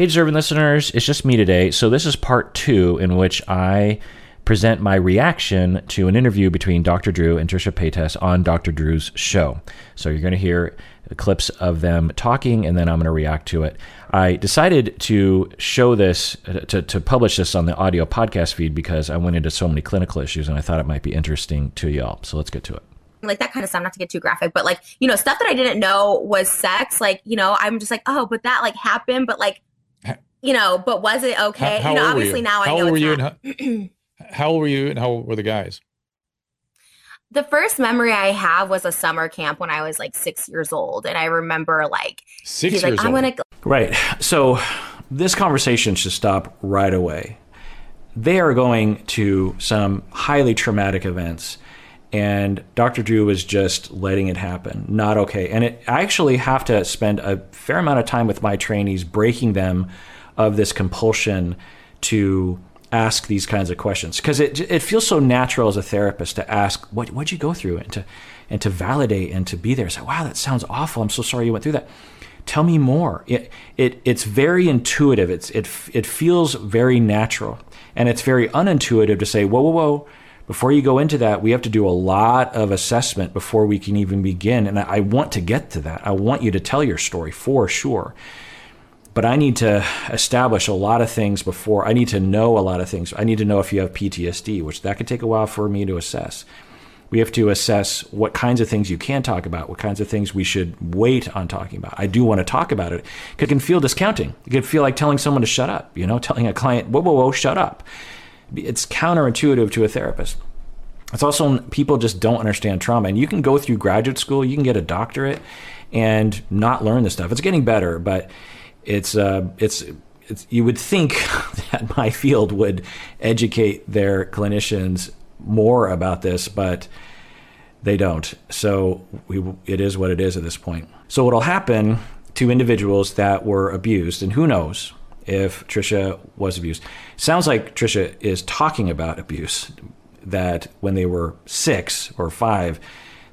Hey, Durbin listeners, it's just me today. So this is part 2 in which I present my reaction to an interview between Dr. Drew and Trisha Paytas on Dr. Drew's show. So you're going to hear clips of them talking, and then I'm going to react to it. I decided to show this, to publish this on the audio podcast feed because I went into so many clinical issues, and I thought it might be interesting to y'all. So let's get to it. Like that kind of stuff, not to get too graphic, but like, you know, stuff that I didn't know was sex. Like, you know, I'm just like, oh, but that like happened, but like, you know, but was it okay? How you know, obviously now I know it's not. How old were you and how old were the guys? The first memory I have was a summer camp when I was like 6 years old. And I remember like, 6 years old. Right. So this conversation should stop right away. They are going to some highly traumatic events. And Dr. Drew was just letting it happen. Not okay. And I actually have to spend a fair amount of time with my trainees breaking them of this compulsion to ask these kinds of questions, because it feels so natural as a therapist to ask what'd you go through, and to validate and to be there. So, wow, that sounds awful. I'm so sorry you went through that. Tell me more. It's very intuitive. It feels very natural, and it's very unintuitive to say, whoa. Before you go into that, we have to do a lot of assessment before we can even begin. And I want to get to that. I want you to tell your story for sure. But I need to establish a lot of things before. I need to know a lot of things. I need to know if you have PTSD, which that could take a while for me to assess. We have to assess what kinds of things you can talk about, what kinds of things we should wait on talking about. I do want to talk about it, because it can feel discounting. It can feel like telling someone to shut up, you know, telling a client, whoa, shut up. It's counterintuitive to a therapist. It's also, people just don't understand trauma. And you can go through graduate school, you can get a doctorate and not learn this stuff. It's getting better, but it's you would think that my field would educate their clinicians more about this, but they don't. So it is what it is at this point. So what'll happen to individuals that were abused, and who knows if Trisha was abused. Sounds like Trisha is talking about abuse, that when they were 6 or 5,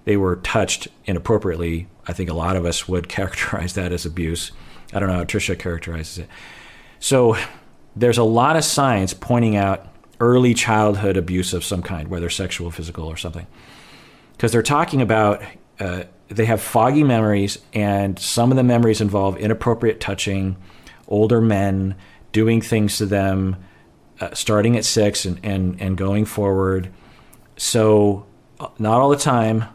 they were touched inappropriately. I think a lot of us would characterize that as abuse. I don't know how Trisha characterizes it. So there's a lot of science pointing out early childhood abuse of some kind, whether sexual, physical, or something. Because they're talking about, they have foggy memories, and some of the memories involve inappropriate touching, older men doing things to them, starting at 6 and going forward. So not all the time.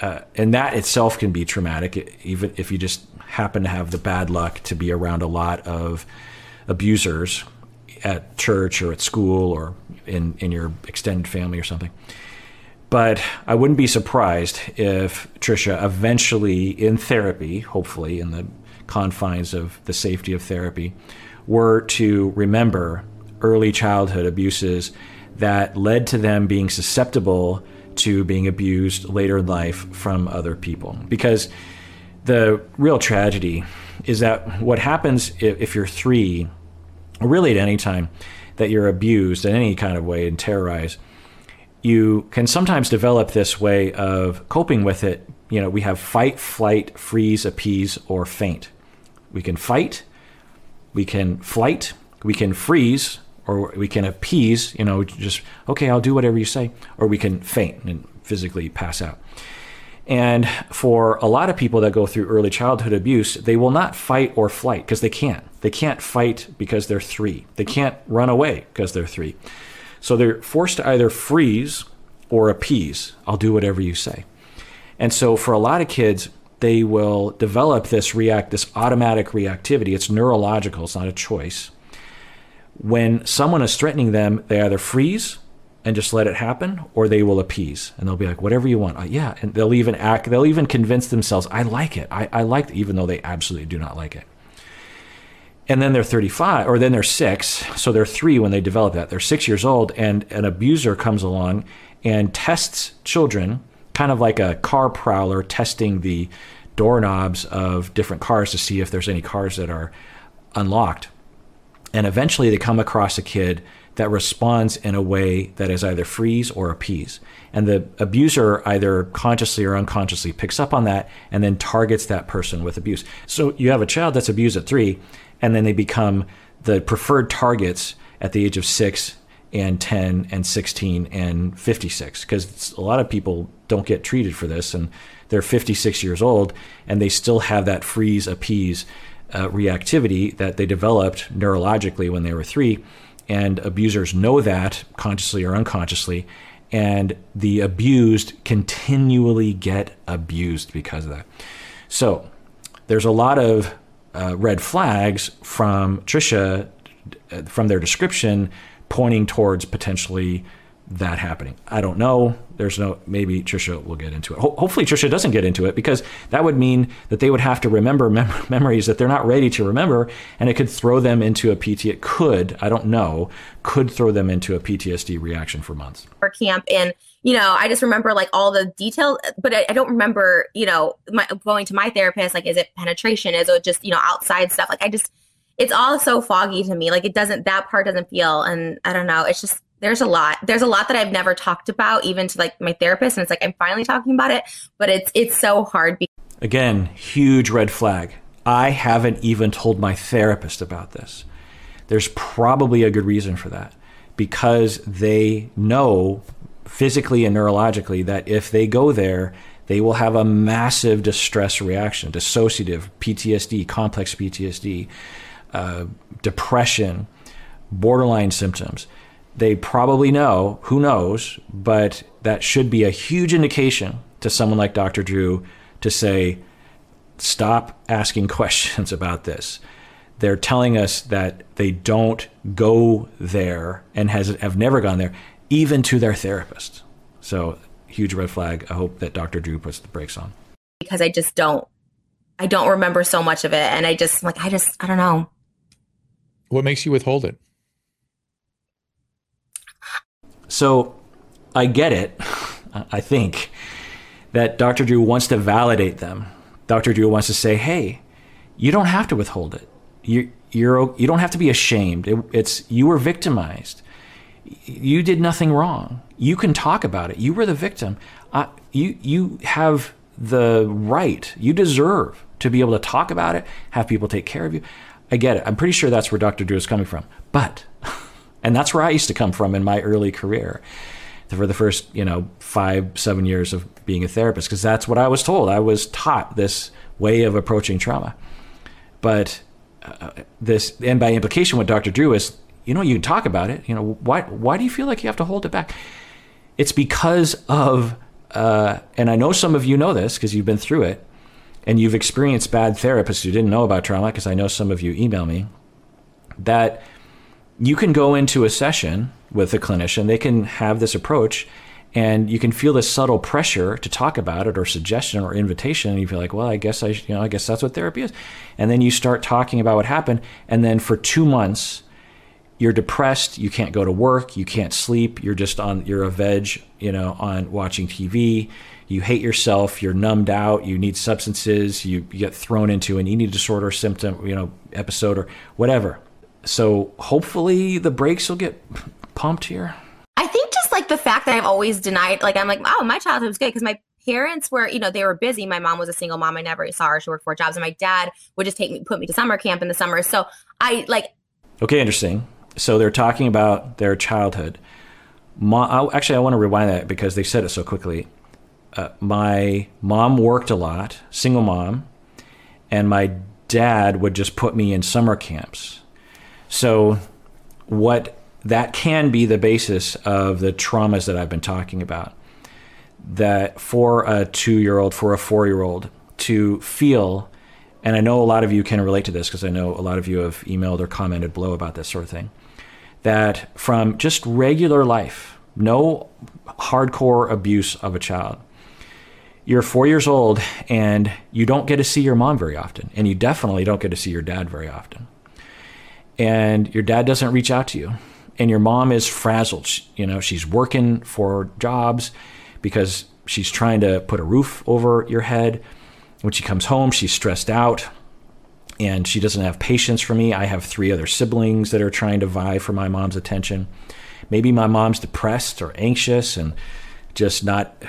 And that itself can be traumatic, even if you just happen to have the bad luck to be around a lot of abusers at church or at school or in your extended family or something. But I wouldn't be surprised if Trisha eventually, in therapy, hopefully in the confines of the safety of therapy, were to remember early childhood abuses that led to them being susceptible to being abused later in life from other people. Because the real tragedy is that what happens if you're 3, or really at any time that you're abused in any kind of way and terrorized, you can sometimes develop this way of coping with it. You know, we have fight, flight, freeze, appease, or faint. We can fight, we can flight, we can freeze, or we can appease, you know, just, okay, I'll do whatever you say, or we can faint and physically pass out. And for a lot of people that go through early childhood abuse, they will not fight or flight because they can't. They can't fight because they're 3. They can't run away because they're 3. So they're forced to either freeze or appease. I'll do whatever you say. And so for a lot of kids, they will develop this automatic reactivity. It's neurological, it's not a choice. When someone is threatening them, they either freeze and just let it happen, or they will appease. And they'll be like, whatever you want. Yeah. And they'll even convince themselves, I like it. I like it, even though they absolutely do not like it. And then they're 35, or then they're 6. So they're 3 when they develop that. They're 6 years old, and an abuser comes along and tests children, kind of like a car prowler testing the doorknobs of different cars to see if there's any cars that are unlocked. And eventually they come across a kid that responds in a way that is either freeze or appease. And the abuser either consciously or unconsciously picks up on that and then targets that person with abuse. So you have a child that's abused at 3, and then they become the preferred targets at the age of 6 and 10 and 16 and 56, because a lot of people don't get treated for this, and they're 56 years old, and they still have that freeze, appease reactivity that they developed neurologically when they were 3, and abusers know that consciously or unconsciously, and the abused continually get abused because of that. So there's a lot of red flags from Trisha, from their description, pointing towards potentially that happening. I don't know. There's no, maybe Trisha will get into it. Hopefully Trisha doesn't get into it, because that would mean that they would have to remember memories that they're not ready to remember, and it could throw them into a PTSD reaction for months. Our camp, and I just remember like all the details, but I don't remember, going to my therapist, like, is it penetration? Is it just, outside stuff? Like, it's all so foggy to me. Like, that part doesn't feel, and I don't know. It's just, there's a lot that I've never talked about, even to like my therapist. And it's like, I'm finally talking about it, but it's so hard. Again, huge red flag. I haven't even told my therapist about this. There's probably a good reason for that, because they know physically and neurologically that if they go there, they will have a massive distress reaction, dissociative PTSD, complex PTSD, depression, borderline symptoms. They probably know, who knows, but that should be a huge indication to someone like Dr. Drew to say, stop asking questions about this. They're telling us that they don't go there and have never gone there, even to their therapist. So huge red flag. I hope that Dr. Drew puts the brakes on. Because I don't remember so much of it. And I don't know. What makes you withhold it? So I get it. I think that Dr. Drew wants to validate them. Dr. Drew wants to say, hey, you don't have to withhold it. You don't have to be ashamed. You were victimized. You did nothing wrong. You can talk about it. You were the victim. You have the right. You deserve to be able to talk about it, have people take care of you. I get it. I'm pretty sure that's where Dr. Drew is coming from. But, and that's where I used to come from in my early career for the first, 5-7 years of being a therapist, because that's what I was told. I was taught this way of approaching trauma. But and by implication, what Dr. Drew is, you can talk about it. Why do you feel like you have to hold it back? It's because of, and I know some of you know this because you've been through it and you've experienced bad therapists who didn't know about trauma, because I know some of you email me, that you can go into a session with a clinician, they can have this approach, and you can feel this subtle pressure to talk about it, or suggestion or invitation, and you feel like, well, I guess that's what therapy is. And then you start talking about what happened, and then for 2 months, you're depressed, you can't go to work, you can't sleep, you're a veg, on watching TV, you hate yourself, you're numbed out, you need substances, you get thrown into an eating disorder symptom, episode or whatever. So hopefully the brakes will get pumped here. I think just like the fact that I've always denied, like, I'm like, oh, my childhood was good because my parents were, they were busy. My mom was a single mom. I never saw her. She worked 4 jobs. And my dad would just put me to summer camp in the summer. So okay, interesting. So they're talking about their childhood. Actually, I want to rewind that because they said it so quickly. My mom worked a lot, single mom, and my dad would just put me in summer camps. So that can be the basis of the traumas that I've been talking about. That for a 2-year-old, for a 4-year-old to feel, and I know a lot of you can relate to this because I know a lot of you have emailed or commented below about this sort of thing, that from just regular life, no hardcore abuse of a child, you're 4 years old and you don't get to see your mom very often, and you definitely don't get to see your dad very often. And your dad doesn't reach out to you, and your mom is frazzled. She's working 4 jobs because she's trying to put a roof over your head. When she comes home, she's stressed out, and she doesn't have patience for me. I have 3 other siblings that are trying to vie for my mom's attention. Maybe my mom's depressed or anxious and just not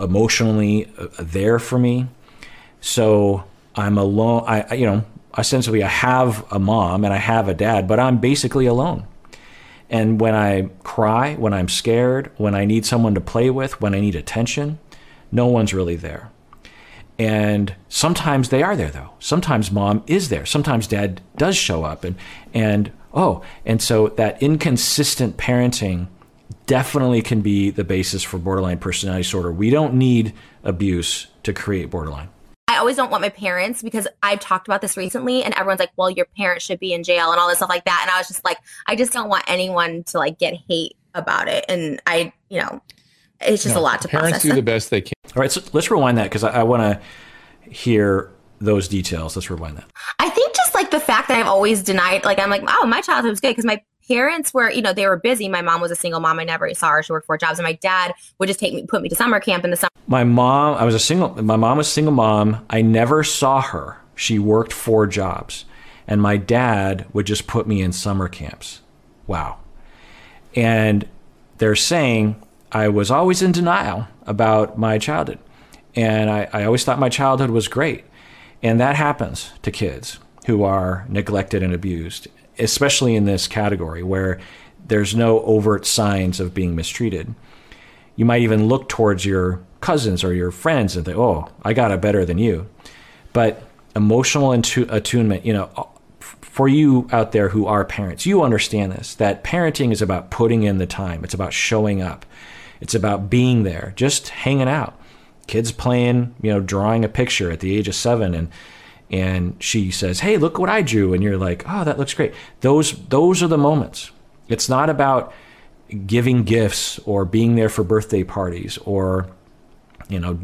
emotionally there for me. So I'm alone. I essentially I have a mom and I have a dad, but I'm basically alone. And when I cry, when I'm scared, when I need someone to play with, when I need attention, no one's really there. And sometimes they are there, though. Sometimes mom is there. Sometimes dad does show up. And so that inconsistent parenting definitely can be the basis for borderline personality disorder. We don't need abuse to create borderline. I always don't want my parents, because I've talked about this recently and everyone's like, well, your parents should be in jail and all this stuff like that. And I was just like, I just don't want anyone to like get hate about it. And I, you know, it's just a lot to process. Parents do the best they can. All right, so let's rewind that, because I want to hear those details. Let's rewind that. I think just like the fact that I've always denied, like I'm like, oh, my childhood was good because my parents were, you know, they were busy. My mom was a single mom. I never saw her. She worked 4 jobs. And my dad would just put me to summer camp in the summer. My mom was a single mom. I never saw her. She worked 4 jobs. And my dad would just put me in summer camps. Wow. And they're saying I was always in denial about my childhood. And I always thought my childhood was great. And that happens to kids who are neglected and abused, especially in this category where there's no overt signs of being mistreated. You might even look towards your cousins or your friends and think, oh, I got it better than you. But emotional attunement, you know, for you out there who are parents, you understand this, that parenting is about putting in the time. It's about showing up. It's about being there, just hanging out. Kids playing, you know, drawing a picture at the age of 7 and she says, hey, look what I drew. And you're like, oh, that looks great. Those are the moments. It's not about giving gifts or being there for birthday parties or, you know,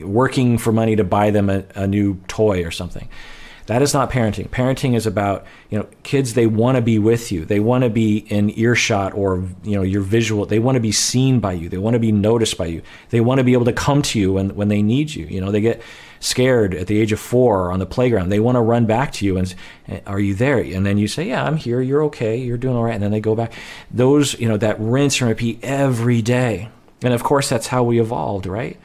working for money to buy them a new toy or something. That is not parenting. Parenting is about, you know, kids, they want to be with you. They want to be in earshot or, you know, your visual. They want to be seen by you. They want to be noticed by you. They want to be able to come to you when they need you. You know, they get scared at the age of 4 on the playground. They want to run back to you and, are you there? And then you say, yeah, I'm here. You're okay. You're doing all right. And then they go back. Those, you know, that rinse and repeat every day. And of course, that's how we evolved, right?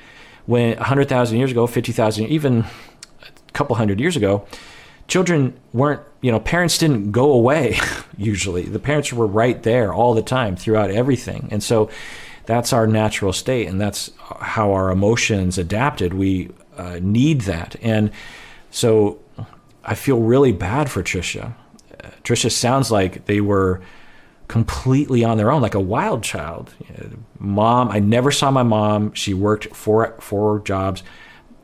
When 100,000 years ago, 50,000, even a couple hundred years ago, children weren't, you know, parents didn't go away usually. The parents were right there all the time throughout everything. And so that's our natural state, and that's how our emotions adapted. We need that. And so I feel really bad for Trisha. Trisha sounds like they were completely on their own, like a wild child. Mom, I never saw my mom. She worked 4 jobs.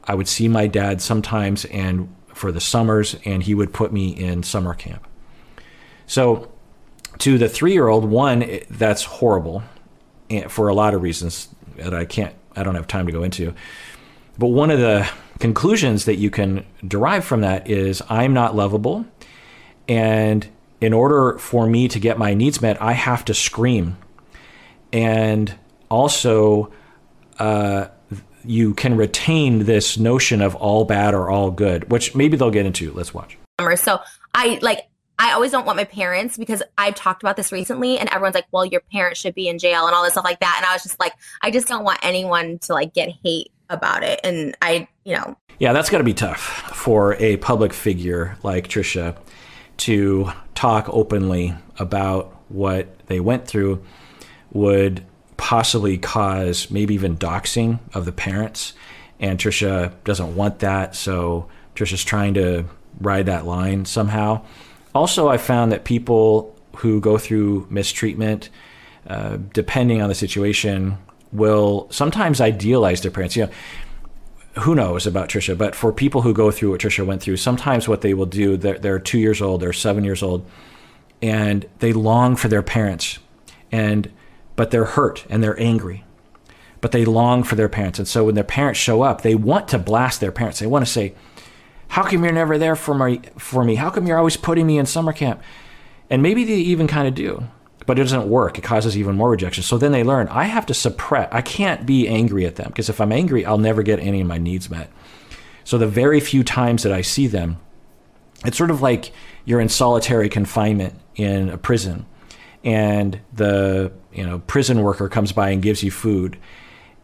I would see my dad sometimes and for the summers, and he would put me in summer camp. So to the 3-year-old, one, that's horrible for a lot of reasons that I don't have time to go into. But one of the conclusions that you can derive from that is I'm not lovable. And in order for me to get my needs met, I have to scream. And also, you can retain this notion of all bad or all good, which maybe they'll get into. Let's watch. So I always don't want my parents, because I've talked about this recently and everyone's like, well, your parents should be in jail and all this stuff like that. And I was just like, I just don't want anyone to like get hate about it. And I, you know. Yeah, that's got to be tough for a public figure like Trisha to talk openly about what they went through would possibly cause maybe even doxing of the parents. And Trisha doesn't want that. So Trisha's trying to ride that line somehow. Also, I found that people who go through mistreatment, depending on the situation, will sometimes idealize their parents. You know, who knows about Trisha, but for people who go through what Trisha went through, sometimes what they will do, they're 2 years old, they're 7 years old, and they long for their parents. But they're hurt and they're angry, but they long for their parents. And so when their parents show up, they want to blast their parents. They want to say, how come you're never there for me? How come you're always putting me in summer camp? And maybe they even kind of do, but it doesn't work. It causes even more rejection. So then they learn, I have to suppress. I can't be angry at them, because if I'm angry, I'll never get any of my needs met. So the very few times that I see them, it's sort of like you're in solitary confinement in a prison, and the, you know, prison worker comes by and gives you food,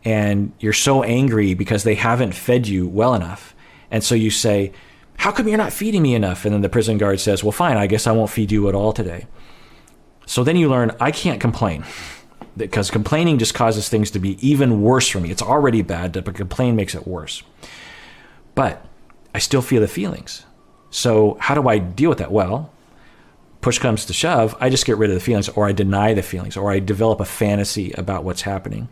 and you're so angry because they haven't fed you well enough. And so you say, how come you're not feeding me enough? And then the prison guard says, well, fine, I guess I won't feed you at all today. So then you learn, I can't complain, because complaining just causes things to be even worse for me. It's already bad, but complain makes it worse. But I still feel the feelings. So how do I deal with that? Well, push comes to shove, I just get rid of the feelings, or I deny the feelings, or I develop a fantasy about what's happening.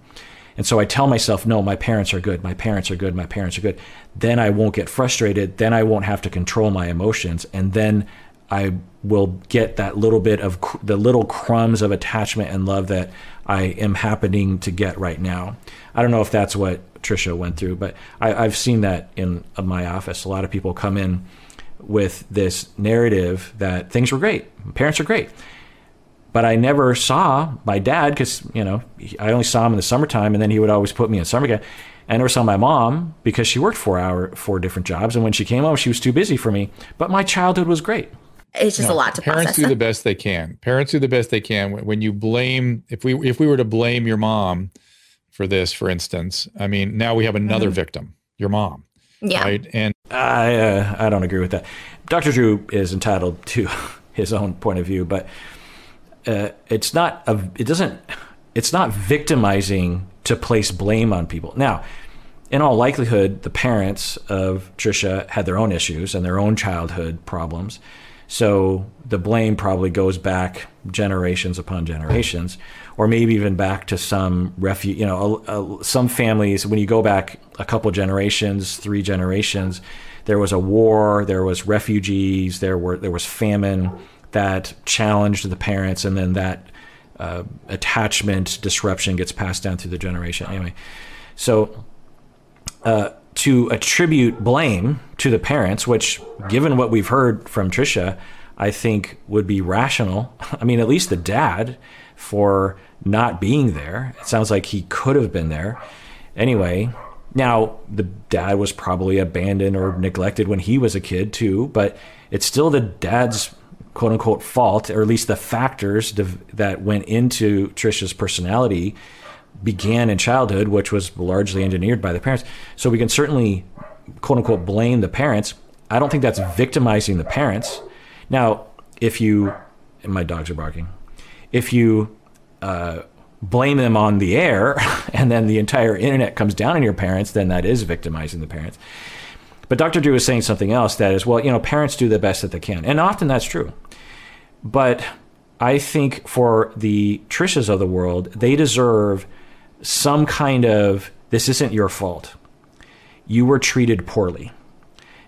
And so I tell myself, no, my parents are good. My parents are good. My parents are good. Then I won't get frustrated. Then I won't have to control my emotions. And then I will get that little bit of the little crumbs of attachment and love that I am happening to get right now. I don't know if that's what Trisha went through, but I've seen that in my office. A lot of people come in with this narrative that things were great. My parents are great. But I never saw my dad because, you know, I only saw him in the summertime, and then he would always put me in summer camp. I never saw my mom because she worked four different jobs. And when she came home, she was too busy for me. But my childhood was great. It's just a lot to process. Parents do the best they can. Parents do the best they can. When you blame, if we were to blame your mom for this, for instance, I mean, now we have another victim, your mom. Yeah. Right? And I don't agree with that. Dr. Drew is entitled to his own point of view, but it's not victimizing to place blame on people. Now, in all likelihood, the parents of Trisha had their own issues and their own childhood problems. So the blame probably goes back generations upon generations, or maybe even back to some refugee, you know, some families. When you go back a couple generations, three generations, there was a war, there was refugees, there was famine that challenged the parents, and then that attachment disruption gets passed down through the generation. Anyway, so to attribute blame to the parents, which, given what we've heard from Trisha, I think would be rational. I mean, at least the dad for not being there. It sounds like he could have been there. Anyway, now the dad was probably abandoned or neglected when he was a kid too, but it's still the dad's quote unquote fault, or at least the factors that went into Trisha's personality began in childhood, which was largely engineered by the parents. So we can certainly, quote unquote, blame the parents. I don't think that's victimizing the parents. Now, and my dogs are barking, if you blame them on the air and then the entire internet comes down on your parents, then that is victimizing the parents. But Dr. Drew is saying something else, that is, well, you know, parents do the best that they can. And often that's true. But I think for the Trishas of the world, they deserve some kind of, this isn't your fault. You were treated poorly.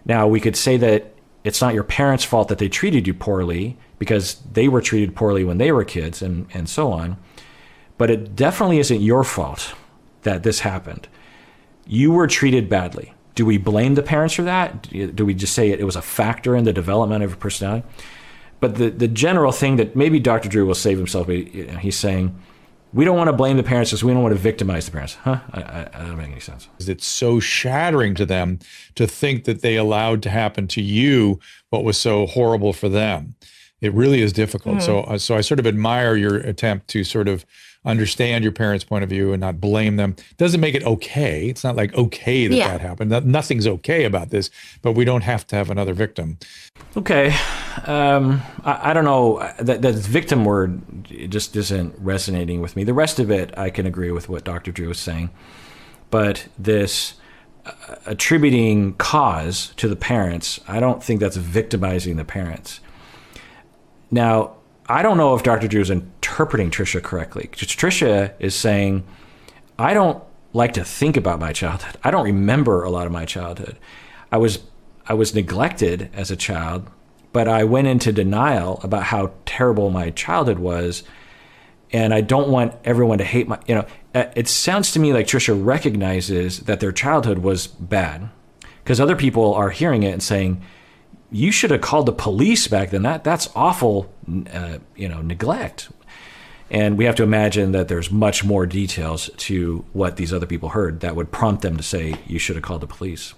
Now, we could say that it's not your parents' fault that they treated you poorly, because they were treated poorly when they were kids and so on. But it definitely isn't your fault that this happened. You were treated badly. Do we blame the parents for that? Do we just say it was a factor in the development of a personality? But the general thing that maybe Dr. Drew will save himself, he's saying, we don't want to blame the parents because we don't want to victimize the parents. Huh? I don't make any sense. It's so shattering to them to think that they allowed to happen to you what was so horrible for them. It really is difficult. Mm. So I sort of admire your attempt to sort of understand your parents' point of view and not blame them. Doesn't make it okay. It's not like okay that happened. Nothing's okay about this, but we don't have to have another victim. Okay. I don't know. That victim word just isn't resonating with me. The rest of it, I can agree with what Dr. Drew was saying. But this attributing cause to the parents, I don't think that's victimizing the parents. Now, I don't know if Dr. Drew is interpreting Trisha correctly. Trisha is saying, I don't like to think about my childhood. I don't remember a lot of my childhood. I was neglected as a child, but I went into denial about how terrible my childhood was, and I don't want everyone to hate my, you know. It sounds to me like Trisha recognizes that their childhood was bad, because other people are hearing it and saying, you should have called the police back then. That's awful, neglect. And we have to imagine that there's much more details to what these other people heard that would prompt them to say, you should have called the police.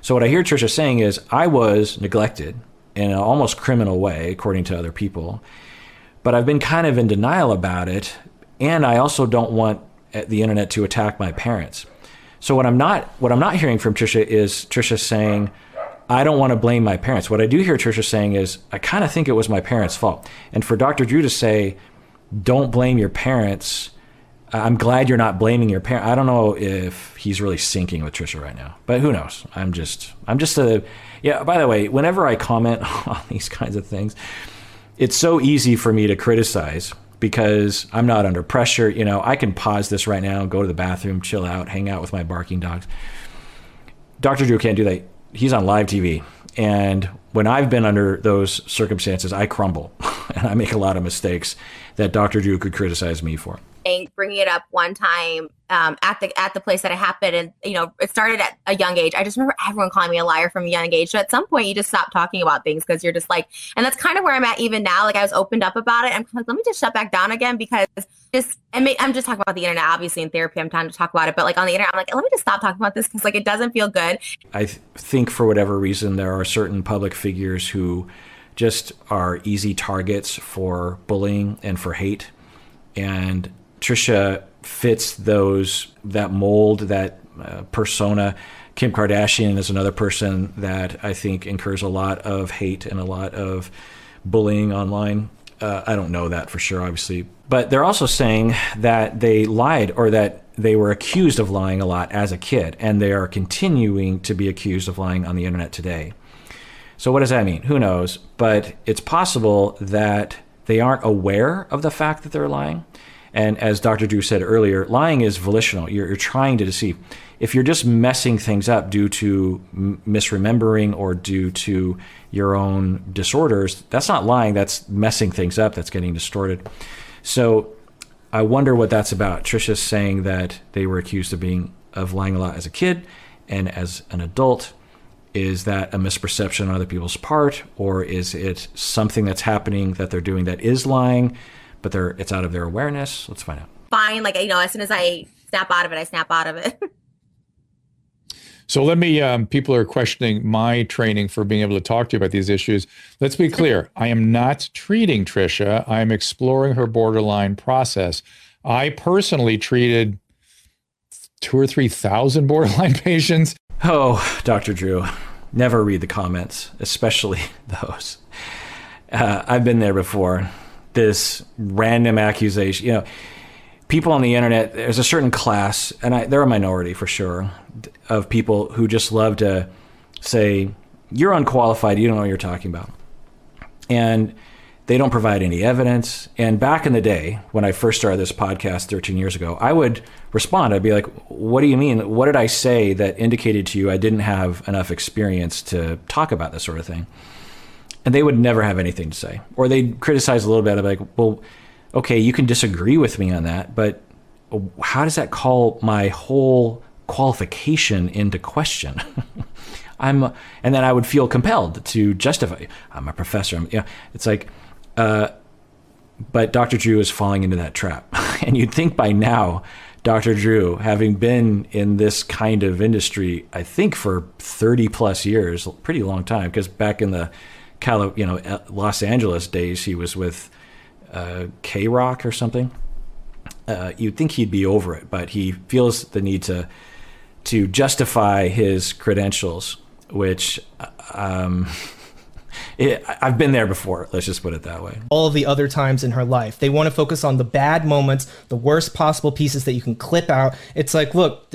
So what I hear Trisha saying is, I was neglected in an almost criminal way, according to other people, but I've been kind of in denial about it. And I also don't want the internet to attack my parents. So what I'm not hearing from Trisha is Trisha saying, I don't want to blame my parents. What I do hear Trisha saying is, I kind of think it was my parents' fault. And for Dr. Drew to say, don't blame your parents, I'm glad you're not blaming your parents. I don't know if he's really syncing with Trisha right now, but who knows? Yeah, by the way, whenever I comment on these kinds of things, it's so easy for me to criticize because I'm not under pressure. You know, I can pause this right now, go to the bathroom, chill out, hang out with my barking dogs. Dr. Drew can't do that. He's on live TV. And when I've been under those circumstances, I crumble and I make a lot of mistakes that Dr. Drew could criticize me for. Bringing it up one time at the place that it happened, and you know, it started at a young age. I just remember everyone calling me a liar from a young age. So at some point you just stop talking about things because you're just like, and that's kind of where I'm at even now. Like I was opened up about it. I'm like, let me just shut back down again because I'm just talking about the internet, obviously in therapy, I'm trying to talk about it, but like on the internet, I'm like, let me just stop talking about this because like, it doesn't feel good. I think for whatever reason, there are certain public figures who just are easy targets for bullying and for hate. And Trisha fits that mold, that persona. Kim Kardashian is another person that I think incurs a lot of hate and a lot of bullying online. I don't know that for sure, obviously. But they're also saying that they lied or that they were accused of lying a lot as a kid, and they are continuing to be accused of lying on the internet today. So what does that mean? Who knows? But it's possible that they aren't aware of the fact that they're lying. And as Dr. Drew said earlier, lying is volitional. You're trying to deceive. If you're just messing things up due to misremembering or due to your own disorders, that's not lying. That's messing things up. That's getting distorted. So I wonder what that's about. Trisha's saying that they were accused of lying a lot as a kid and as an adult. Is that a misperception on other people's part, or is it something that's happening that they're doing that is lying? But it's out of their awareness. Let's find out. Fine. Like, you know, as soon as I snap out of it, I snap out of it. So let me, people are questioning my training for being able to talk to you about these issues. Let's be clear. I am not treating Trisha. I am exploring her borderline process. I personally treated 2,000 or 3,000 borderline patients. Oh, Dr. Drew, never read the comments, especially those. I've been there before. This random accusation, you know, people on the internet, there's a certain class, and they're a minority for sure, of people who just love to say, you're unqualified, you don't know what you're talking about. And they don't provide any evidence. And back in the day, when I first started this podcast 13 years ago, I would respond. I'd be like, what do you mean? What did I say that indicated to you I didn't have enough experience to talk about this sort of thing? And they would never have anything to say. Or they'd criticize a little bit. I'd be like, well, okay, you can disagree with me on that, but how does that call my whole qualification into question? And then I would feel compelled to justify, I'm a professor. You know, it's like, but Dr. Drew is falling into that trap. And you'd think by now, Dr. Drew, having been in this kind of industry, I think for 30 plus years, pretty long time, because back in the Los Angeles days, he was with K-Rock or something. You'd think he'd be over it, but he feels the need to justify his credentials, which I've been there before. Let's just put it that way. All the other times in her life, they want to focus on the bad moments, the worst possible pieces that you can clip out. It's like, look,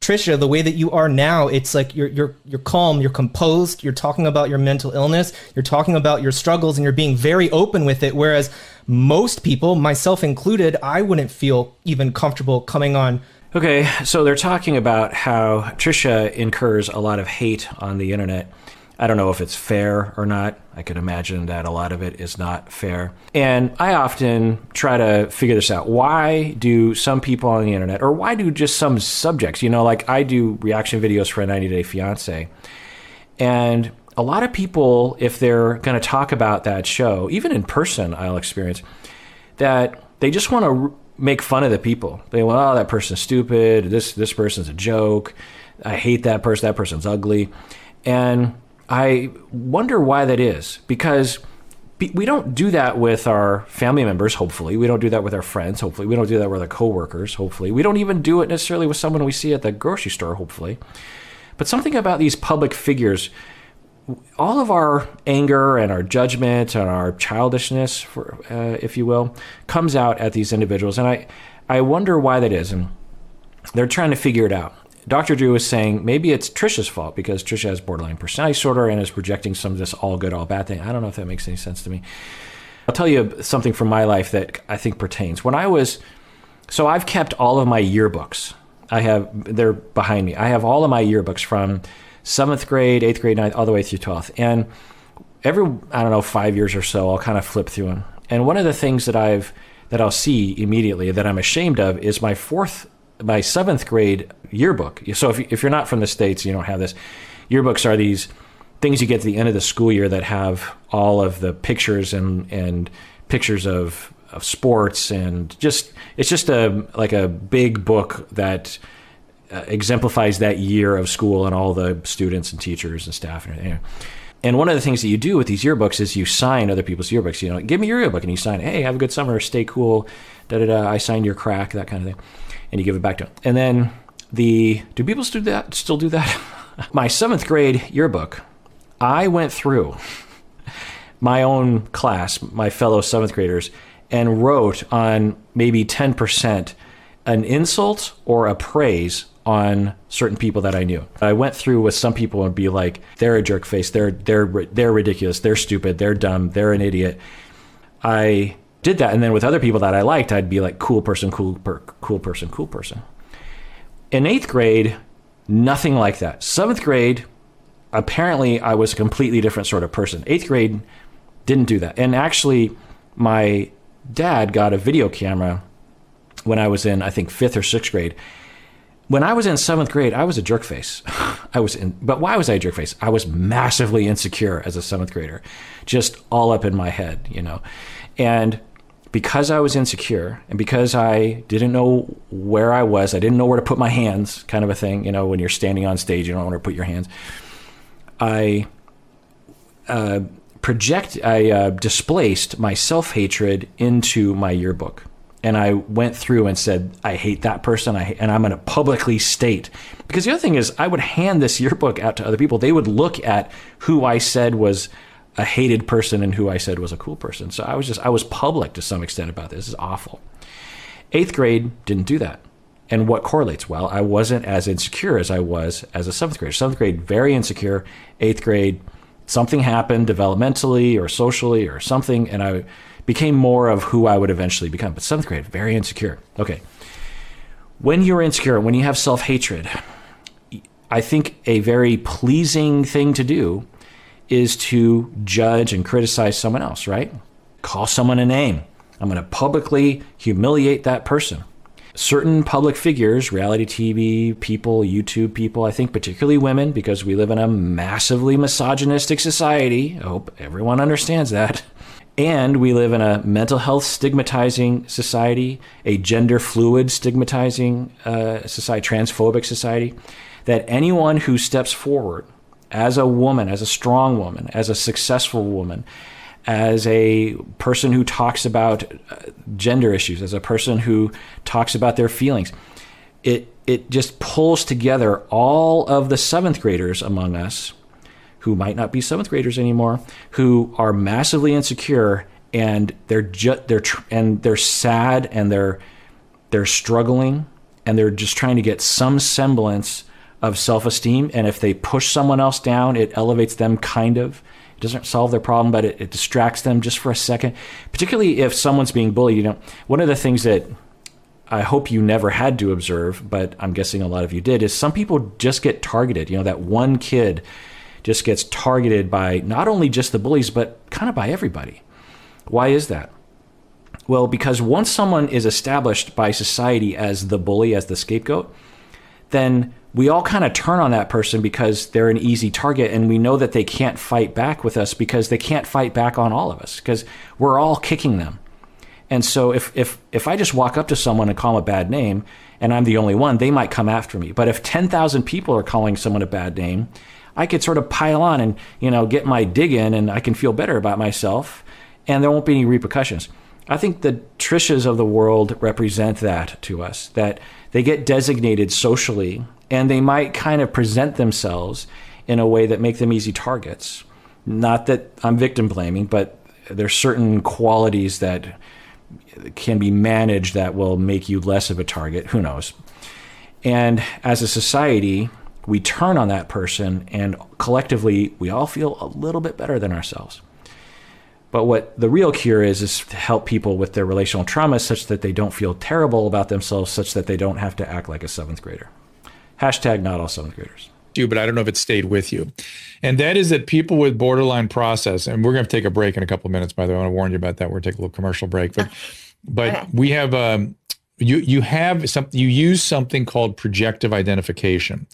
Trisha, the way that you are now, it's like you're calm, you're composed, you're talking about your mental illness, you're talking about your struggles, and you're being very open with it. Whereas most people, myself included, I wouldn't feel even comfortable coming on. Okay, so they're talking about how Trisha incurs a lot of hate on the internet. I don't know if it's fair or not. I could imagine that a lot of it is not fair. And I often try to figure this out. Why do some people on the internet, or why do just some subjects, you know, like I do reaction videos for a 90 day fiance. And a lot of people, if they're going to talk about that show, even in person, I'll experience that they just want to make fun of the people. They want, oh, that person's stupid. This person's a joke. I hate that person. That person's ugly. And I wonder why that is, because we don't do that with our family members, hopefully. We don't do that with our friends, hopefully. We don't do that with our coworkers, hopefully. We don't even do it necessarily with someone we see at the grocery store, hopefully. But something about these public figures, all of our anger and our judgment and our childishness, if you will, comes out at these individuals. And I wonder why that is. And they're trying to figure it out. Dr. Drew is saying maybe it's Trisha's fault because Trisha has borderline personality disorder and is projecting some of this all good, all bad thing. I don't know if that makes any sense to me. I'll tell you something from my life that I think pertains. So I've kept all of my yearbooks. They're behind me. I have all of my yearbooks from 7th grade, 8th grade, 9th, all the way through 12th. And every, 5 years or so, I'll kind of flip through them. And one of the things that I'll see immediately that I'm ashamed of is my 7th grade yearbook. So if you're not from the States, you don't have this. Yearbooks are these things you get to the end of the school year that have all of the pictures and pictures of sports, and it's just a big book that exemplifies that year of school and all the students and teachers and staff and everything. And one of the things that you do with these yearbooks is you sign other people's yearbooks. You know, give me your yearbook, and you sign, hey, have a good summer, stay cool, da-da-da, I signed your crack, that kind of thing. And you give it back to them. And then do people still do that? My 7th grade yearbook, I went through my own class, my fellow 7th graders, and wrote on maybe 10% an insult or a praise on certain people that I knew. I went through with some people and be like, they're a jerk face, they're ridiculous, they're stupid, they're dumb, they're an idiot. I did that, and then with other people that I liked, I'd be like, cool person, cool person, cool person. In 8th grade, nothing like that. 7th grade, apparently I was a completely different sort of person. 8th grade, didn't do that. And actually, my dad got a video camera when I was in, I think, 5th or 6th grade. When I was in 7th grade, I was a jerk face. But why was I a jerk face? I was massively insecure as a 7th grader, just all up in my head, And because I was insecure and because I didn't know where I was, I didn't know where to put my hands, kind of a thing. When you're standing on stage, you don't know where to put your hands. I displaced my self-hatred into my yearbook. And I went through and said, I hate that person, and I'm going to publicly state. Because the other thing is, I would hand this yearbook out to other people. They would look at who I said was a hated person and who I said was a cool person. So I was public to some extent about this. This is awful. 8th grade, didn't do that. And what correlates? Well, I wasn't as insecure as I was as a 7th grader. 7th grade, very insecure. 8th grade, something happened developmentally or socially or something, and I became more of who I would eventually become. But 7th grade, very insecure. Okay. When you're insecure, when you have self-hatred, I think a very pleasing thing to do is to judge and criticize someone else, right? Call someone a name. I'm going to publicly humiliate that person. Certain public figures, reality TV people, YouTube people, I think particularly women, because we live in a massively misogynistic society. I hope everyone understands that. And we live in a mental health stigmatizing society, a gender fluid stigmatizing society, transphobic society, that anyone who steps forward as a woman, as a strong woman, as a successful woman, as a person who talks about gender issues, as a person who talks about their feelings. It just pulls together all of the 7th graders among us who might not be 7th graders anymore, who are massively insecure, and they're sad, and they're struggling, and they're just trying to get some semblance of self-esteem. And if they push someone else down, it elevates them, kind of. It doesn't solve their problem, but it distracts them just for a second. Particularly if someone's being bullied, one of the things that I hope you never had to observe, but I'm guessing a lot of you did, is some people just get targeted. That one kid just gets targeted by not only just the bullies, but kind of by everybody. Why is that? Well, because once someone is established by society as the bully, as the scapegoat, then we all kind of turn on that person because they're an easy target, and we know that they can't fight back with us because they can't fight back on all of us because we're all kicking them. And so if I just walk up to someone and call them a bad name and I'm the only one, they might come after me. But if 10,000 people are calling someone a bad name, I could sort of pile on and, get my dig in, and I can feel better about myself, and there won't be any repercussions. I think the Trishas of the world represent that to us, that they get designated socially, and they might kind of present themselves in a way that make them easy targets. Not that I'm victim blaming, but there's certain qualities that can be managed that will make you less of a target. Who knows? And as a society, we turn on that person, and collectively, we all feel a little bit better than ourselves. But what the real cure is to help people with their relational trauma such that they don't feel terrible about themselves, such that they don't have to act like a seventh grader. Hashtag not all seventh graders. But I don't know if it stayed with you. And that is that people with borderline process, and we're going to take a break in a couple of minutes, by the way. I want to warn you about that. We're going to take a little commercial break. But we have, you have something, you use something called projective identification,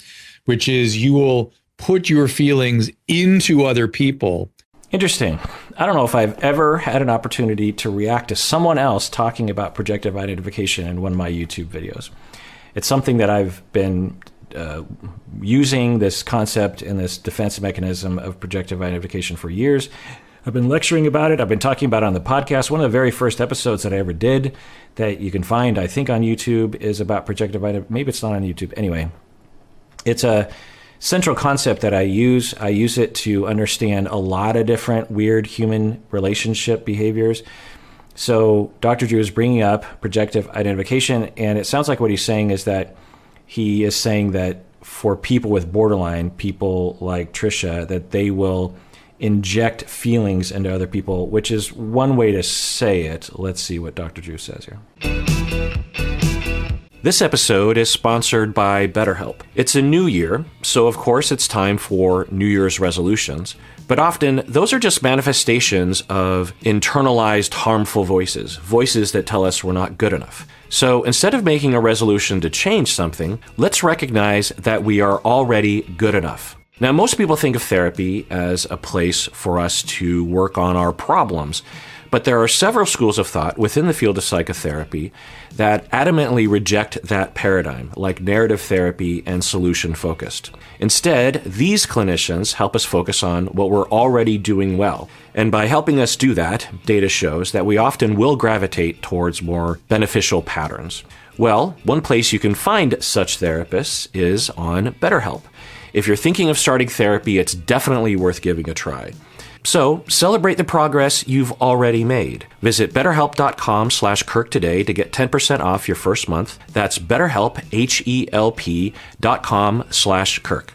which is you will put your feelings into other people. Interesting. I don't know if I've ever had an opportunity to react to someone else talking about projective identification in one of my YouTube videos. It's something that I've been using this concept and this defense mechanism of projective identification for years. I've been lecturing about it. I've been talking about it on the podcast. One of the very first episodes that I ever did that you can find, I think, on YouTube is about projective identification. Maybe it's not on YouTube. Anyway, it's a central concept that I use. I use it to understand a lot of different weird human relationship behaviors. So Dr. Drew is bringing up projective identification, and it sounds like what he's saying is that he is saying that for people with borderline, people like Trisha, that they will inject feelings into other people, which is one way to say it. Let's see what Dr. Drew says here. This episode is sponsored by BetterHelp. It's a new year, so of course it's time for New Year's resolutions. But often, those are just manifestations of internalized harmful voices, voices that tell us we're not good enough. So instead of making a resolution to change something, let's recognize that we are already good enough. Now, most people think of therapy as a place for us to work on our problems, but there are several schools of thought within the field of psychotherapy that adamantly reject that paradigm, like narrative therapy and solution-focused. Instead, these clinicians help us focus on what we're already doing well. And by helping us do that, data shows that we often will gravitate towards more beneficial patterns. Well, one place you can find such therapists is on BetterHelp. If you're thinking of starting therapy, it's definitely worth giving a try. So, celebrate the progress you've already made. Visit BetterHelp.com/Kirk today to get 10% off your first month. That's BetterHelp, HELP.com/Kirk.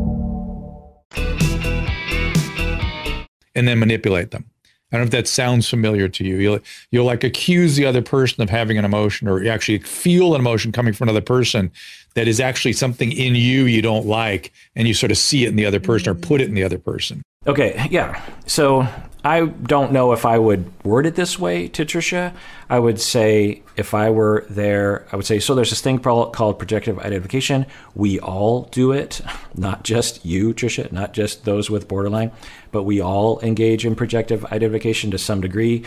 And then manipulate them. I don't know if that sounds familiar to you. You'll like accuse the other person of having an emotion, or you actually feel an emotion coming from another person that is actually something in you don't like, and you sort of see it in the other person or put it in the other person. Okay, yeah. So I don't know if I would word it this way to Trisha. I would say, if I were there, I would say, so there's this thing called projective identification. We all do it, not just you, Trisha, not just those with borderline, but we all engage in projective identification to some degree.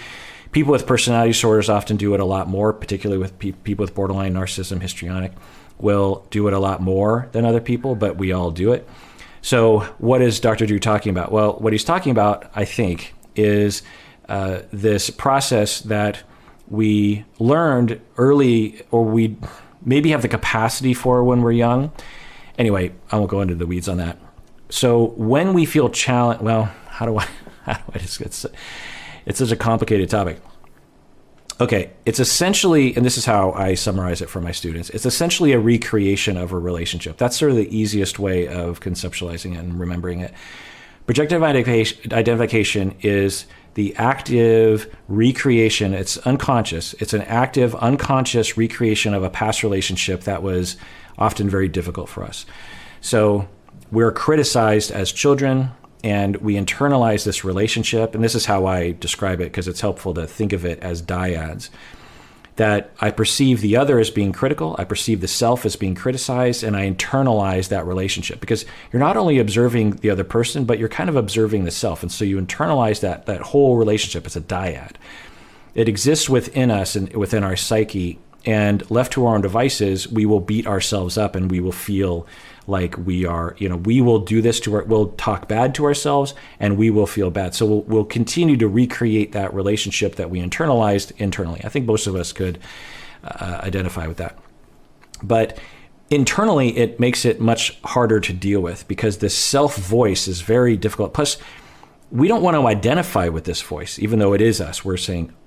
People with personality disorders often do it a lot more, particularly with people with borderline, narcissism, histrionic, will do it a lot more than other people, but we all do it. So what is Dr. Drew talking about? Well, what he's talking about, I think, is this process that we learned early, or we maybe have the capacity for when we're young. Anyway, I won't go into the weeds on that. So when we feel challenged, well, how do I just get it? It's such a complicated topic. Okay, it's essentially, and this is how I summarize it for my students, it's essentially a recreation of a relationship. That's sort of the easiest way of conceptualizing it and remembering it. Projective identification is the active recreation. It's unconscious. It's an active, unconscious recreation of a past relationship that was often very difficult for us. So we're criticized as children, and we internalize this relationship. And this is how I describe it, because it's helpful to think of it as dyads. that I perceive the other as being critical, I perceive the self as being criticized, and I internalize that relationship. Because you're not only observing the other person, but you're kind of observing the self. And so you internalize that whole relationship. It's a dyad. It exists within us and within our psyche. And left to our own devices, we will beat ourselves up and we will feel like we are, we will do this we'll talk bad to ourselves and we will feel bad. So we'll continue to recreate that relationship that we internalized internally. I think most of us could identify with that. But internally, it makes it much harder to deal with because this self voice is very difficult. Plus, we don't want to identify with this voice, even though it is us.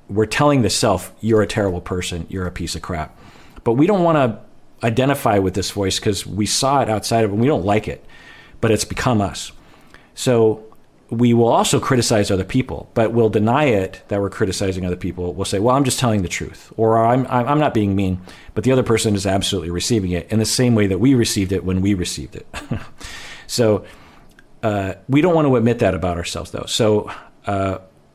We're telling the self, you're a terrible person, you're a piece of crap. But we don't want to identify with this voice because we saw it outside of it and we don't like it, but it's become us. So we will also criticize other people, but we'll deny it that we're criticizing other people. We'll say, well, I'm just telling the truth, or I'm not being mean, but the other person is absolutely receiving it in the same way that we received it when we received it. So we don't want to admit that about ourselves though. So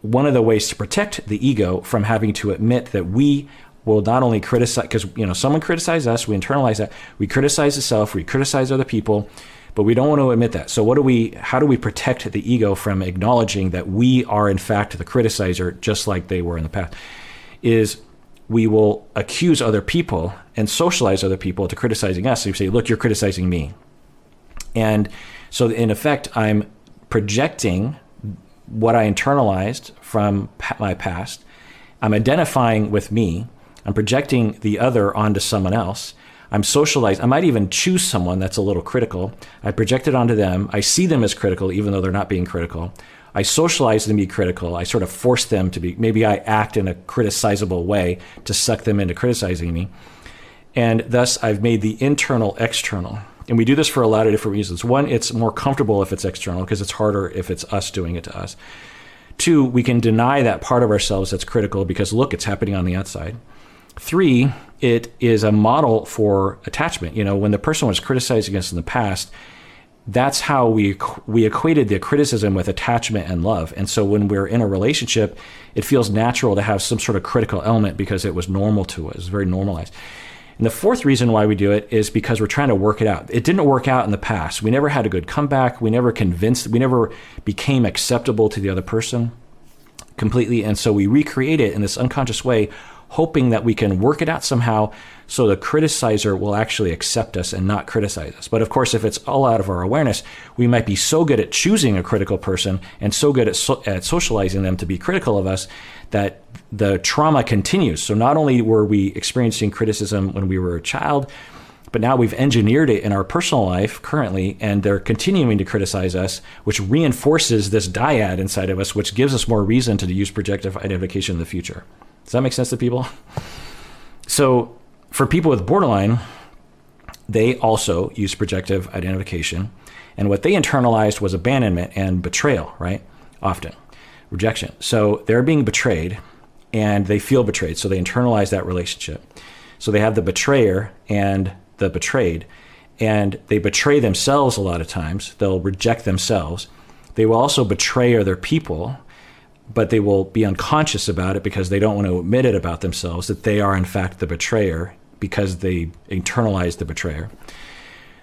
one of the ways to protect the ego from having to admit that we will not only criticize, because someone criticizes us, we internalize that, we criticize the self, we criticize other people, but we don't want to admit that. So how do we protect the ego from acknowledging that we are in fact the criticizer, just like they were in the past? Is we will accuse other people and socialize other people to criticizing us. So you say, look, you're criticizing me. And so in effect, I'm projecting what I internalized from my past. I'm identifying with me. I'm projecting the other onto someone else. I'm socialized. I might even choose someone that's a little critical. I project it onto them. I see them as critical, even though they're not being critical. I socialize them to be critical. I sort of force them to be, maybe I act in a criticizable way to suck them into criticizing me. And thus I've made the internal external. And we do this for a lot of different reasons. One, it's more comfortable if it's external because it's harder if it's us doing it to us. Two, we can deny that part of ourselves that's critical because, look, it's happening on the outside. Three, it is a model for attachment. When the person was criticizing us in the past, that's how we equated the criticism with attachment and love. And so when we're in a relationship, it feels natural to have some sort of critical element because it was normal to us. It's very normalized. And the fourth reason why we do it is because we're trying to work it out. It didn't work out in the past. We never had a good comeback. We never became acceptable to the other person completely. And so we recreate it in this unconscious way, hoping that we can work it out somehow so the criticizer will actually accept us and not criticize us. But of course, if it's all out of our awareness, we might be so good at choosing a critical person and so good at socializing them to be critical of us that the trauma continues. So not only were we experiencing criticism when we were a child, but now we've engineered it in our personal life currently, and they're continuing to criticize us, which reinforces this dyad inside of us, which gives us more reason to use projective identification in the future. Does that make sense to people? So for people with borderline, they also use projective identification. And what they internalized was abandonment and betrayal, right? Often. Rejection. So they're being betrayed and they feel betrayed. So they internalize that relationship. So they have the betrayer and the betrayed, and they betray themselves a lot of times. They'll reject themselves. They will also betray other people, but they will be unconscious about it because they don't want to admit it about themselves that they are in fact the betrayer because they internalize the betrayer.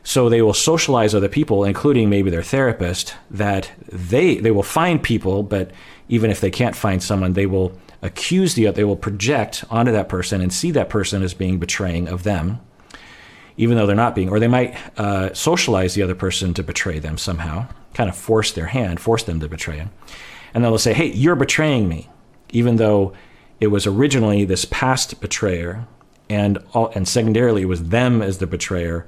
So they will socialize other people, including maybe their therapist, that they will find people, but even if they can't find someone, they will accuse the other, they will project onto that person and see that person as being betraying of them, even though they're not being, or they might socialize the other person to betray them somehow, kind of force them to betray him. And then they'll say, hey, you're betraying me, even though it was originally this past betrayer and secondarily it was them as the betrayer.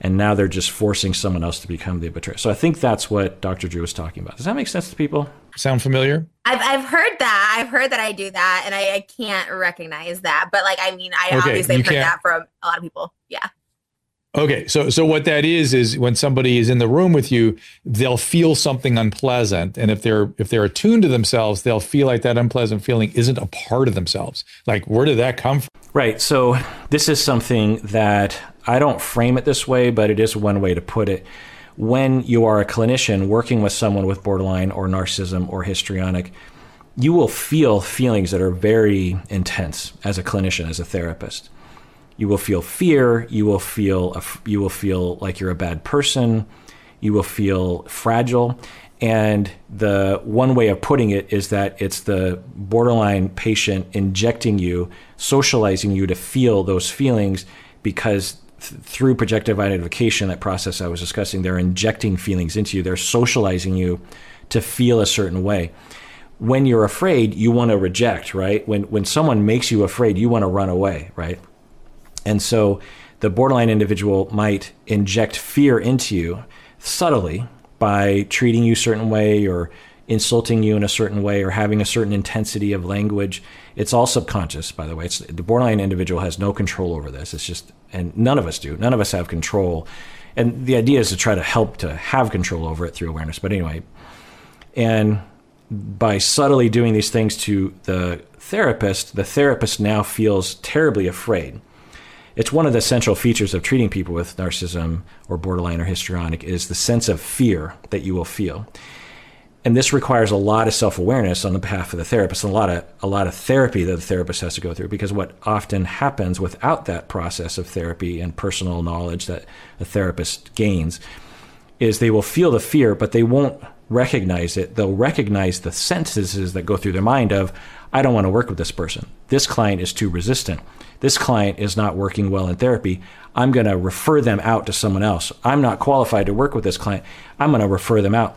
And now they're just forcing someone else to become the betrayer. So I think that's what Dr. Drew was talking about. Does that make sense to people? Sound familiar? I've heard that. I've heard that I do that, and I can't recognize that. But obviously I've heard that from a lot of people. Yeah. Okay. So what that is when somebody is in the room with you, they'll feel something unpleasant. And if they're attuned to themselves, they'll feel like that unpleasant feeling isn't a part of themselves. Like, where did that come from? Right. So this is something that I don't frame it this way, but it is one way to put it. When you are a clinician working with someone with borderline or narcissism or histrionic, you will feel feelings that are very intense as a clinician, as a therapist. You will feel fear. You will feel like you're a bad person. You will feel fragile. And the one way of putting it is that it's the borderline patient injecting you, socializing you to feel those feelings, because through projective identification, that process I was discussing, they're injecting feelings into you. They're socializing you to feel a certain way. When you're afraid, you want to reject, right? When someone makes you afraid, you want to run away, right? And so the borderline individual might inject fear into you subtly by treating you a certain way or insulting you in a certain way or having a certain intensity of language. It's all subconscious, by the way. The borderline individual has no control over this. It's just, and none of us do. None of us have control. And the idea is to try to help to have control over it through awareness. But anyway, and by subtly doing these things to the therapist now feels terribly afraid. It's one of the central features of treating people with narcissism or borderline or histrionic is the sense of fear that you will feel. And this requires a lot of self-awareness on the behalf of the therapist, and a lot of therapy that the therapist has to go through, because what often happens without that process of therapy and personal knowledge that a therapist gains is they will feel the fear, but they won't recognize it. They'll recognize the sentences that go through their mind of, I don't want to work with this person. This client is too resistant. This client is not working well in therapy. I'm going to refer them out to someone else. I'm not qualified to work with this client. I'm going to refer them out.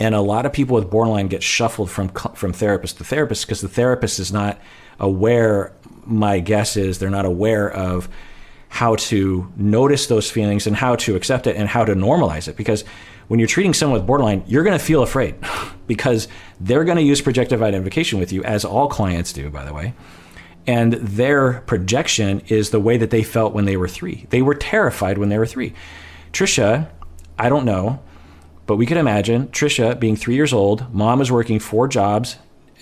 And a lot of people with borderline get shuffled from therapist to therapist because the therapist is not aware, my guess is they're not aware of how to notice those feelings and how to accept it and how to normalize it. Because when you're treating someone with borderline, you're going to feel afraid because they're going to use projective identification with you, as all clients do, by the way. And their projection is the way that they felt when they were three. They were terrified when they were three. Trisha, I don't know, but we could imagine Trisha being 3 years old. Mom is working 4 jobs,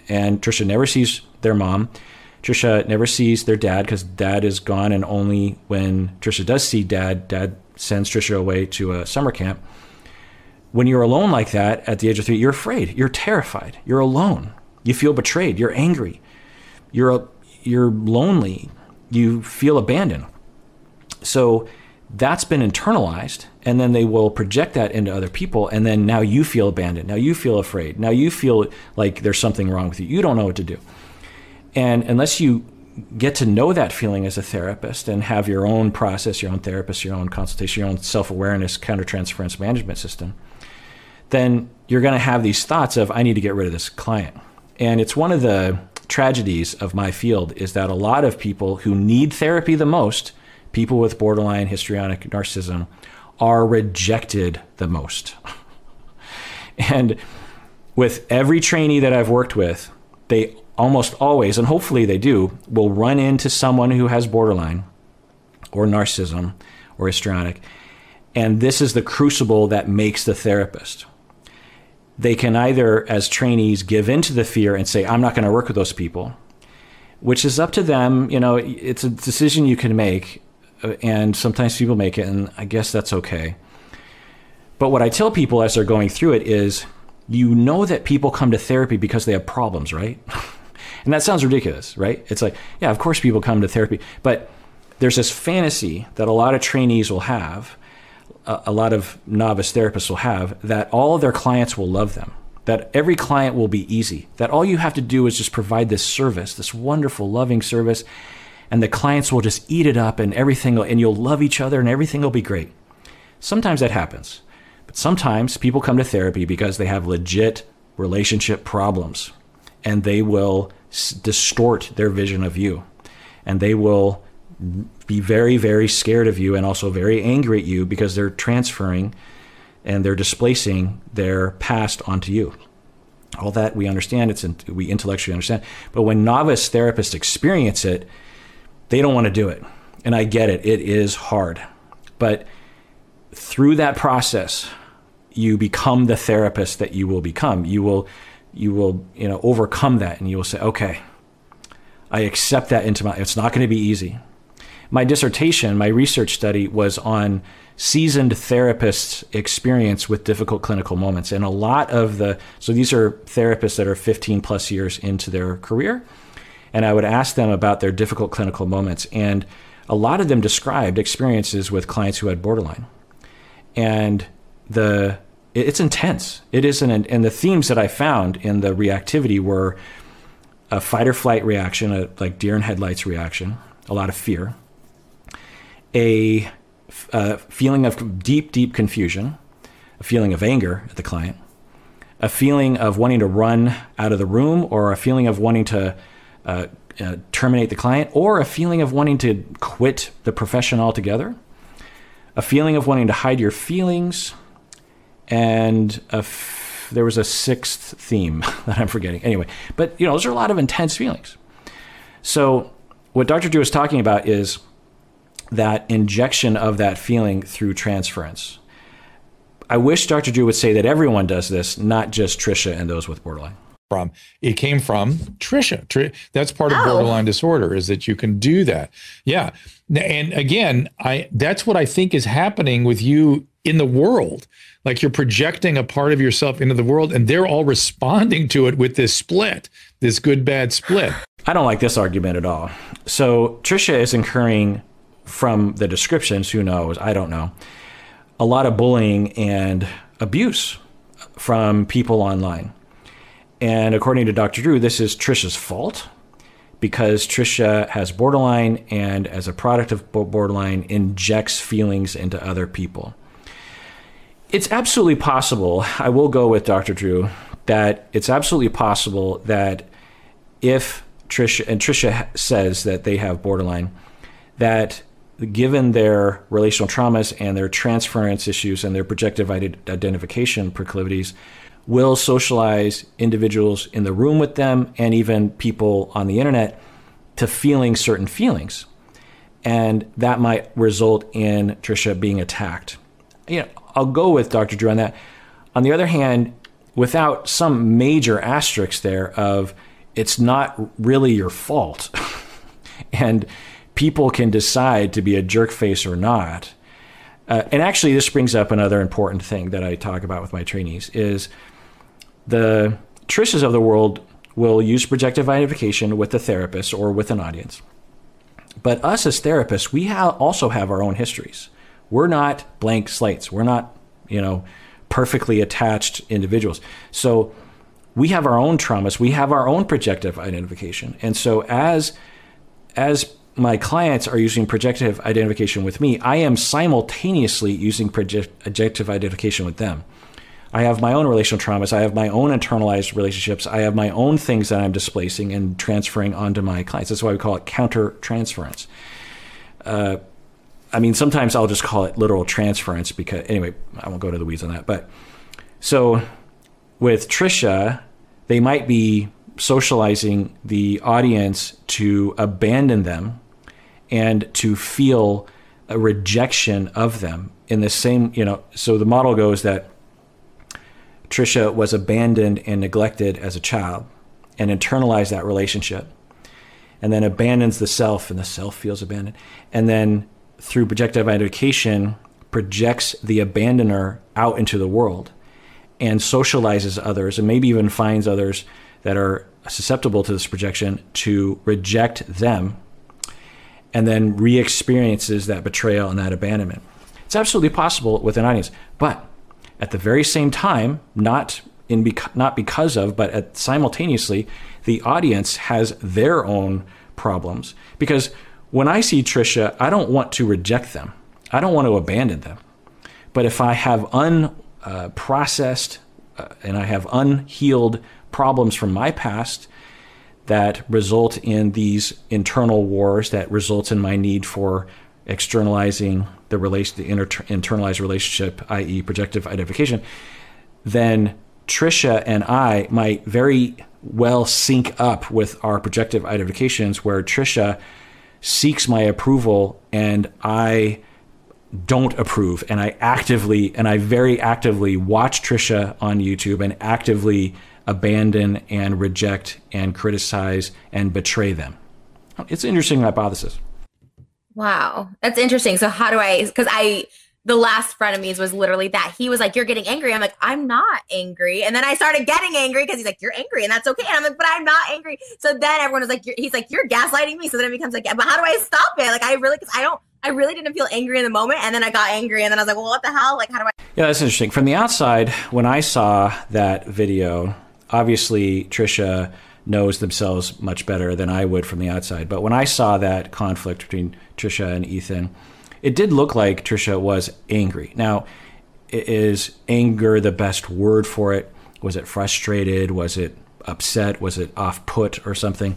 and Trisha never sees their mom. Trisha never sees their dad because dad is gone, and only when Trisha does see dad, dad sends Trisha away to a summer camp. When you're alone like that at the age of 3, you're afraid. You're terrified. You're alone. You feel betrayed. You're angry. You're lonely. You feel abandoned. So that's been internalized, and then they will project that into other people, and then now you feel abandoned. Now you feel afraid. Now you feel like there's something wrong with you. You don't know what to do. And unless you get to know that feeling as a therapist and have your own process, your own therapist, your own consultation, your own self-awareness, countertransference management system, then you're going to have these thoughts of, I need to get rid of this client. And it's one of the tragedies of my field is that a lot of people who need therapy the most, people with borderline, histrionic, narcissism, are rejected the most. And with every trainee that I've worked with, they almost always, and hopefully they do, will run into someone who has borderline or narcissism or histrionic. And this is the crucible that makes the therapist. They can either, as trainees, give into the fear and say, I'm not going to work with those people, which is up to them. You know, it's a decision you can make, and sometimes people make it, and I guess that's okay. But what I tell people as they're going through it is, you know that people come to therapy because they have problems, right? And that sounds ridiculous, right? It's like, yeah, of course people come to therapy. But there's this fantasy that a lot of trainees will have, a lot of novice therapists will have, that all of their clients will love them, that every client will be easy, that all you have to do is just provide this service, this wonderful, loving service, and the clients will just eat it up, and everything, and you'll love each other, and everything will be great. Sometimes that happens. But sometimes people come to therapy because they have legit relationship problems, and they will distort their vision of you, and they will be very, very scared of you and also very angry at you because they're transferring and they're displacing their past onto you. All that we understand, we intellectually understand. But when novice therapists experience it, they don't want to do it. And I get it. It is hard. But through that process, you become the therapist that you will become. You will overcome that, and you will say, okay, I accept that into my, it's not going to be easy. my dissertation, my research study was on seasoned therapists' experience with difficult clinical moments. And a lot of so these are therapists that are 15 plus years into their career. And I would ask them about their difficult clinical moments. And a lot of them described experiences with clients who had borderline. And it's intense. It is and the themes that I found in the reactivity were a fight or flight reaction, like deer in headlights reaction, a lot of fear, a feeling of deep, deep confusion, a feeling of anger at the client, a feeling of wanting to run out of the room, or a feeling of wanting to terminate the client, or a feeling of wanting to quit the profession altogether, a feeling of wanting to hide your feelings, and there was a sixth theme that I'm forgetting. Anyway, but those are a lot of intense feelings. So what Dr. Drew is talking about is that injection of that feeling through transference. I wish Dr. Drew would say that everyone does this, not just Trisha and those with borderline. It came from Trisha. That's part of borderline disorder, is that you can do that. Yeah. And again, that's what I think is happening with you in the world. Like, you're projecting a part of yourself into the world, and they're all responding to it with this split, this good, bad split. I don't like this argument at all. So Trisha is incurring, from the descriptions, who knows, I don't know, a lot of bullying and abuse from people online. And according to Dr. Drew, this is Trisha's fault, because Trisha has borderline, and as a product of borderline, injects feelings into other people. It's absolutely possible, I will go with Dr. Drew, that it's absolutely possible that if Trisha says that they have borderline, that given their relational traumas and their transference issues and their projective identification proclivities, will socialize individuals in the room with them and even people on the internet to feeling certain feelings. And that might result in Trisha being attacked. I'll go with Dr. Drew on that. On the other hand, without some major asterisk there of, it's not really your fault, and people can decide to be a jerk face or not. And actually, this brings up another important thing that I talk about with my trainees, is the Trishas of the world will use projective identification with the therapist or with an audience. But us as therapists, we also have our own histories. We're not blank slates. We're not, perfectly attached individuals. So we have our own traumas. We have our own projective identification. And so as my clients are using projective identification with me, I am simultaneously using projective identification with them. I have my own relational traumas. I have my own internalized relationships. I have my own things that I'm displacing and transferring onto my clients. That's why we call it counter-transference. Sometimes I'll just call it literal transference, because anyway, I won't go into the weeds on that. But so with Trisha, they might be socializing the audience to abandon them and to feel a rejection of them in the same, so the model goes that Trisha was abandoned and neglected as a child and internalized that relationship, and then abandons the self, and the self feels abandoned. And then through projective identification, projects the abandoner out into the world and socializes others, and maybe even finds others that are susceptible to this projection to reject them, and then re-experiences that betrayal and that abandonment. It's absolutely possible with an audience, but at the very same time, simultaneously, the audience has their own problems, because when I see Trisha, I don't want to reject them. I don't want to abandon them. But if I have unprocessed and I have unhealed problems from my past that result in these internal wars, that results in my need for externalizing the internalized relationship, i.e. projective identification, then Trisha and I might very well sync up with our projective identifications, where Trisha seeks my approval and I don't approve, and I very actively watch Trisha on YouTube and actively abandon and reject and criticize and betray them. It's an interesting hypothesis. Wow. That's interesting. So how do I, because the last frenemies was literally that. He was like, you're getting angry. I'm like, I'm not angry. And then I started getting angry because he's like, you're angry and that's okay. And I'm like, but I'm not angry. So then everyone was like, he's like, you're gaslighting me. So then it becomes like, but how do I stop it? Like, I really didn't feel angry in the moment. And then I got angry and then I was like, well, what the hell? Like, how do I? Yeah, that's interesting. From the outside, when I saw that video, obviously Trisha knows themselves much better than I would from the outside. But when I saw that conflict between Trisha and Ethan, it did look like Trisha was angry. Now, is anger the best word for it? Was it frustrated? Was it upset? Was it off-put or something?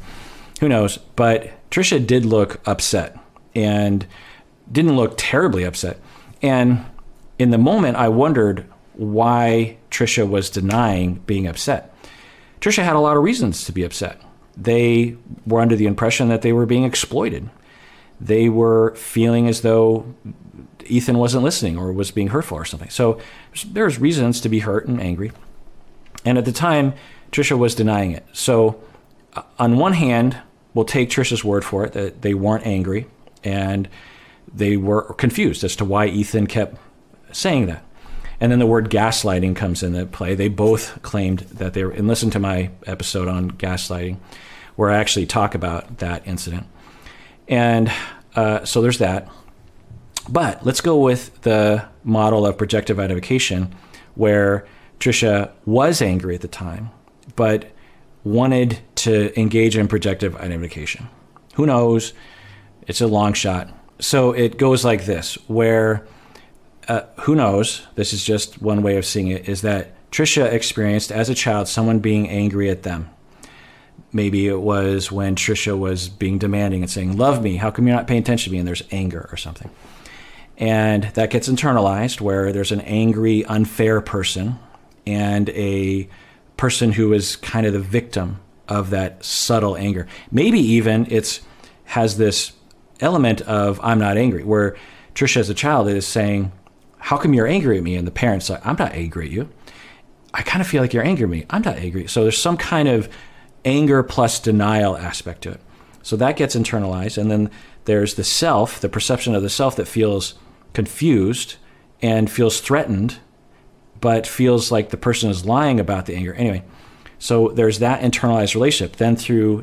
Who knows? But Trisha did look upset and didn't look terribly upset. And in the moment, I wondered why Trisha was denying being upset. Trisha had a lot of reasons to be upset. They were under the impression that they were being exploited. They were feeling as though Ethan wasn't listening or was being hurtful or something. So there's reasons to be hurt and angry. And at the time, Trisha was denying it. So on one hand, we'll take Trisha's word for it that they weren't angry and they were confused as to why Ethan kept saying that. And then the word gaslighting comes into play. They both claimed that they were, and listen to my episode on gaslighting where I actually talk about that incident. And so there's that. But let's go with the model of projective identification where Trisha was angry at the time, but wanted to engage in projective identification. Who knows? It's a long shot. So it goes like this, where who knows? This is just one way of seeing it, is that Trisha experienced as a child someone being angry at them. Maybe it was when Trisha was being demanding and saying, love me, how come you're not paying attention to me? And there's anger or something. And that gets internalized where there's an angry, unfair person and a person who is kind of the victim of that subtle anger. Maybe even it has this element of I'm not angry, where Trisha as a child is saying, how come you're angry at me? And the parents like, I'm not angry at you. I kind of feel like you're angry at me. I'm not angry. So there's some kind of anger plus denial aspect to it. So that gets internalized. And then there's the self, the perception of the self that feels confused and feels threatened, but feels like the person is lying about the anger. Anyway, so there's that internalized relationship. Then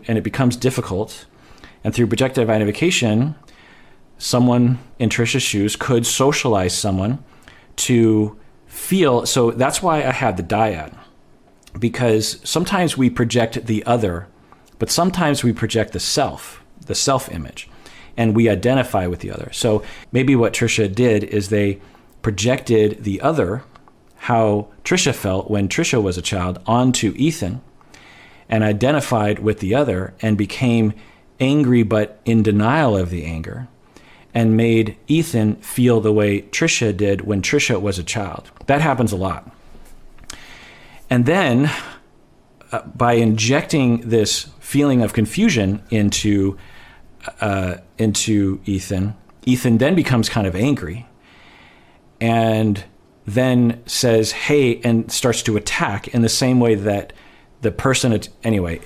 and it becomes difficult. And through projective identification, someone in Trisha's shoes could socialize someone to feel. So that's why I had the dyad. Because sometimes we project the other, but sometimes we project the self-image, and we identify with the other. So maybe what Trisha did is they projected the other, how Trisha felt when Trisha was a child, onto Ethan and identified with the other and became angry but in denial of the anger and made Ethan feel the way Trisha did when Trisha was a child. That happens a lot. And then by injecting this feeling of confusion into Ethan, Ethan then becomes kind of angry and then says, hey, and starts to attack in the same way that the person, anyway,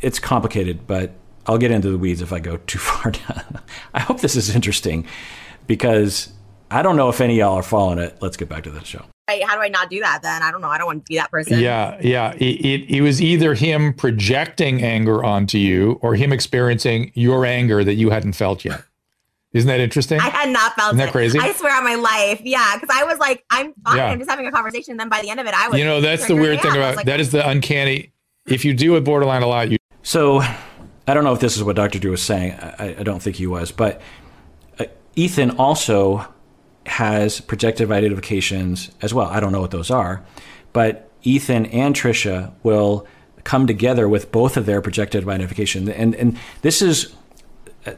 it's complicated, but I'll get into the weeds if I go too far down. I hope this is interesting because I don't know if any of y'all are following it. Let's get back to the show. How do I not do that then? I don't know. I don't want to be that person. Yeah. It was either him projecting anger onto you or him experiencing your anger that you hadn't felt yet. Isn't that interesting? I had not felt it. Isn't that crazy? I swear on my life. Yeah. Because I was like, I'm fine. Yeah. I'm just having a conversation. And then by the end of it, I was. You know, that's the weird thing about that is the uncanny. If you do it borderline a lot, you. So I don't know if this is what Dr. Drew was saying. I don't think he was. But Ethan also has projective identifications as well. I don't know what those are, but Ethan and Trisha will come together with both of their projective identification. And this is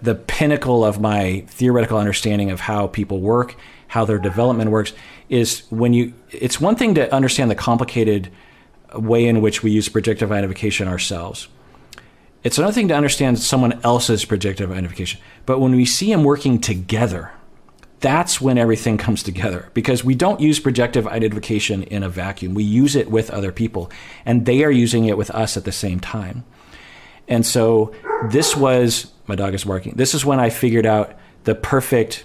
the pinnacle of my theoretical understanding of how people work, how their development works, is it's one thing to understand the complicated way in which we use projective identification ourselves. It's another thing to understand someone else's projective identification. But when we see them working together, that's when everything comes together, because we don't use projective identification in a vacuum. We use it with other people, and they are using it with us at the same time. And so this was, my dog is barking. This is when I figured out the perfect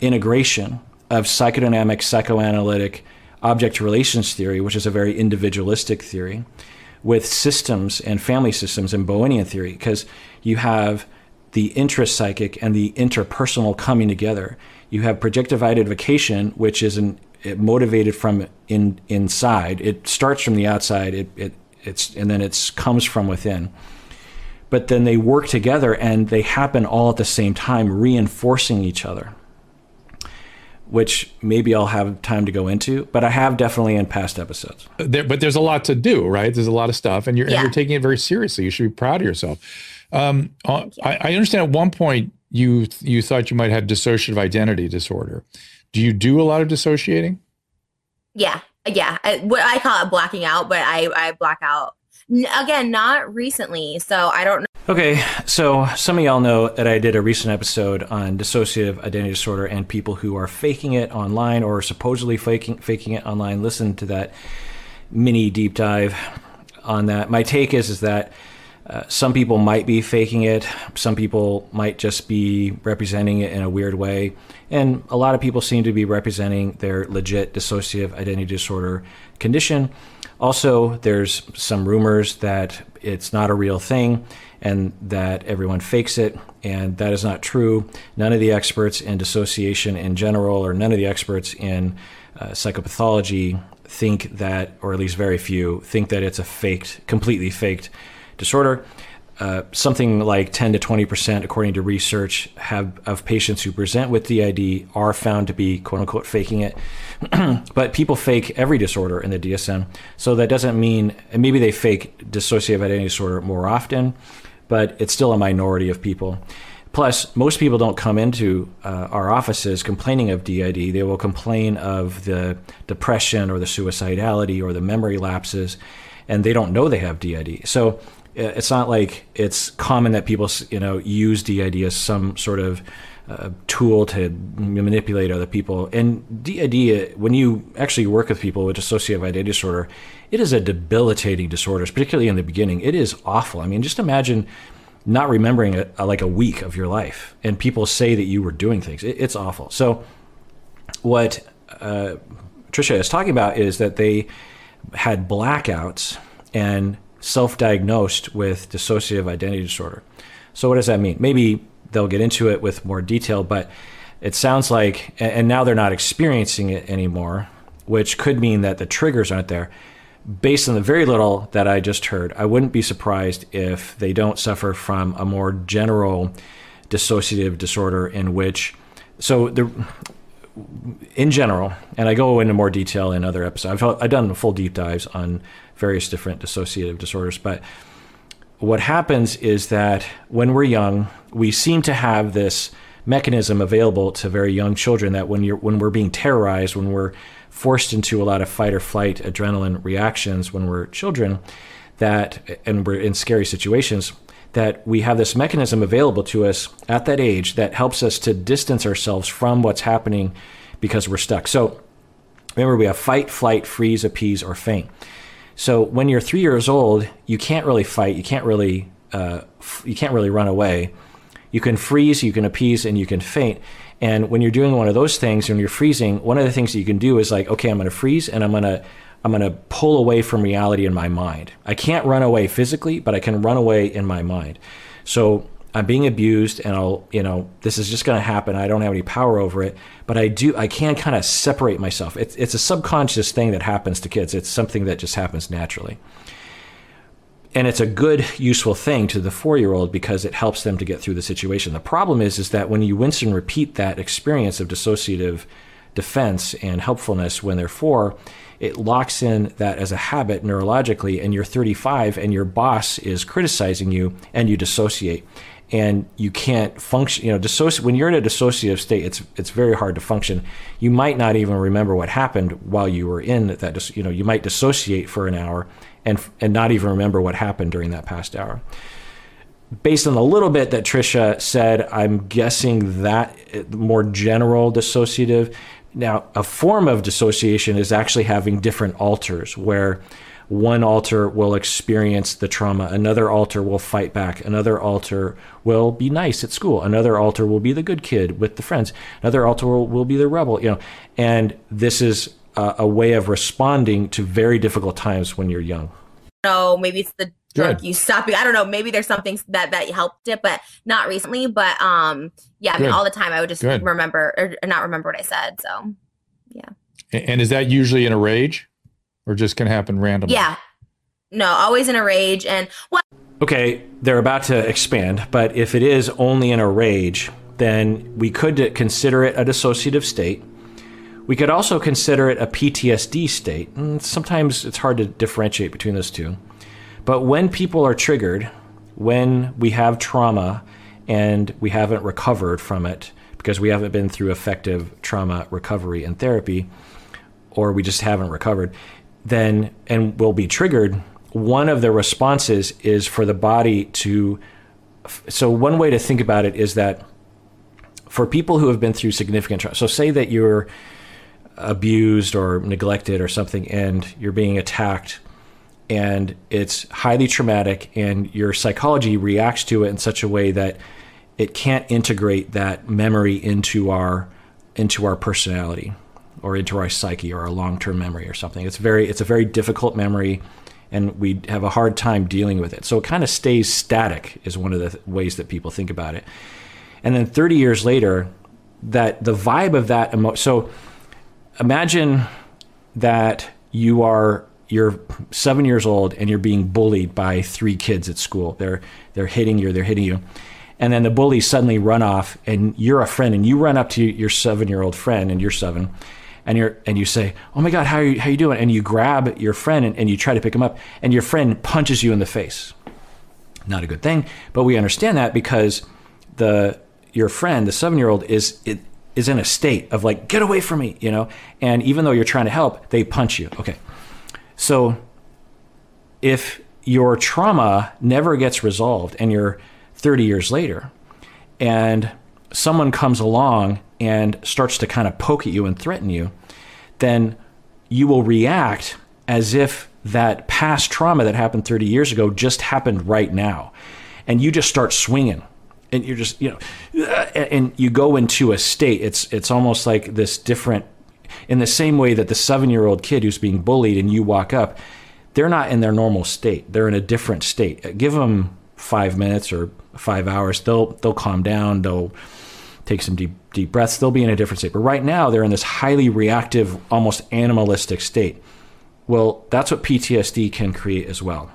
integration of psychodynamic, psychoanalytic, object relations theory, which is a very individualistic theory, with systems and family systems and Bohemian theory, because you have the intrapsychic and the interpersonal coming together. You have projective identification, which is motivated from inside. It starts from the outside, and then it comes from within. But then they work together and they happen all at the same time, reinforcing each other, which maybe I'll have time to go into, but I have definitely in past episodes. But there's a lot to do, right? There's a lot of stuff, and you're taking it very seriously. You should be proud of yourself. I understand at one point you thought you might have dissociative identity disorder. Do you do a lot of dissociating? Yeah. What I call it blacking out, but I black out. Again, not recently, so I don't know. Okay, so some of y'all know that I did a recent episode on dissociative identity disorder and people who are faking it online or supposedly faking it online. Listen to that mini deep dive on that. My take is that some people might be faking it. Some people might just be representing it in a weird way. And a lot of people seem to be representing their legit dissociative identity disorder condition. Also, there's some rumors that it's not a real thing and that everyone fakes it, and that is not true. None of the experts in dissociation in general, or none of the experts in psychopathology think that, or at least very few, think that it's a completely faked disorder. Something like 10 to 20%, according to research, of patients who present with DID are found to be, quote unquote, faking it. But people fake every disorder in the DSM. So that doesn't mean, and maybe they fake dissociative identity disorder more often, but it's still a minority of people. Plus, most people don't come into our offices complaining of DID. They will complain of the depression or the suicidality or the memory lapses, and they don't know they have DID. So it's not like it's common that people, use DID as some sort of tool to manipulate other people. And DID, when you actually work with people with dissociative identity disorder, it is a debilitating disorder, particularly in the beginning. It is awful. I mean, just imagine not remembering like a week of your life, and people say that you were doing things. It's awful. So what Trisha is talking about is that they had blackouts and self-diagnosed with dissociative identity disorder. So what does that mean? Maybe they'll get into it with more detail, but it sounds like, and now they're not experiencing it anymore, which could mean that the triggers aren't there. Based on the very little that I just heard, I wouldn't be surprised if they don't suffer from a more general dissociative disorder in general, and I go into more detail in other episodes. I've done full deep dives on various different dissociative disorders, but what happens is that when we're young, we seem to have this mechanism available to very young children that when we're being terrorized, when we're forced into a lot of fight or flight adrenaline reactions when we're children, and we're in scary situations, that we have this mechanism available to us at that age that helps us to distance ourselves from what's happening because we're stuck. So remember, we have fight, flight, freeze, appease, or faint. So when you're 3 years old, you can't really fight, you can't really run away. You can freeze, you can appease, and you can faint. And when you're doing one of those things, when you're freezing, one of the things that you can do is like, okay, I'm gonna freeze and I'm going to pull away from reality in my mind. I can't run away physically, but I can run away in my mind. So I'm being abused and this is just going to happen. I don't have any power over it, but I can kind of separate myself. It's a subconscious thing that happens to kids. It's something that just happens naturally. And it's a good, useful thing to the 4-year-old because it helps them to get through the situation. The problem is that when you rinse and repeat that experience of dissociative defense and helpfulness when they're 4, it locks in that as a habit neurologically, and you're 35 and your boss is criticizing you and you dissociate and you can't function. When you're in a dissociative state, it's very hard to function. You might not even remember what happened while you were in that, you might dissociate for an hour and not even remember what happened during that past hour. Based on the little bit that Trisha said, I'm guessing that more general dissociative. Now, a form of dissociation is actually having different alters where one altar will experience the trauma. Another altar will fight back. Another altar will be nice at school. Another altar will be the good kid with the friends. Another altar will be the rebel, and this is a way of responding to very difficult times when you're young. No, maybe it's the drug you stopping. I don't know. Maybe there's something that helped it, but not recently. But all the time I would just remember or not remember what I said. So, yeah. And is that usually in a rage, or just can happen randomly? Yeah. No, always in a rage. And okay, they're about to expand, but if it is only in a rage, then we could consider it a dissociative state. We could also consider it a PTSD state. And sometimes it's hard to differentiate between those two. But when people are triggered, when we have trauma and we haven't recovered from it because we haven't been through effective trauma recovery and therapy, or we just haven't recovered, then, and we'll be triggered, one of the responses is for the body to... So one way to think about it is that for people who have been through significant trauma, so say that you're abused or neglected or something and you're being attacked and it's highly traumatic and your psychology reacts to it in such a way that it can't integrate that memory into our personality or into our psyche or our long-term memory or something. It's a very difficult memory and we have a hard time dealing with it. So it kind of stays static is one of the ways that people think about it. And then 30 years later, that the vibe of that so imagine that you're 7 years old and you're being bullied by three kids at school. They're hitting you. And then the bullies suddenly run off and you're a friend and you run up to your 7-year-old friend and you're seven and you say, "Oh my God, how are you doing?" And you grab your friend and you try to pick him up and your friend punches you in the face. Not a good thing, but we understand that because your friend, the 7-year-old is in a state of like, "Get away from me," and even though you're trying to help, they punch you. Okay. So if your trauma never gets resolved and you're 30 years later and someone comes along and starts to kind of poke at you and threaten you, then you will react as if that past trauma that happened 30 years ago just happened right now. And you just start swinging. And you're just, and you go into a state. It's almost like this different, in the same way that the 7-year-old kid who's being bullied and you walk up, they're not in their normal state. They're in a different state. Give them 5 minutes or 5 hours. They'll calm down. They'll take some deep breaths. They'll be in a different state. But right now they're in this highly reactive, almost animalistic state. Well, that's what PTSD can create as well.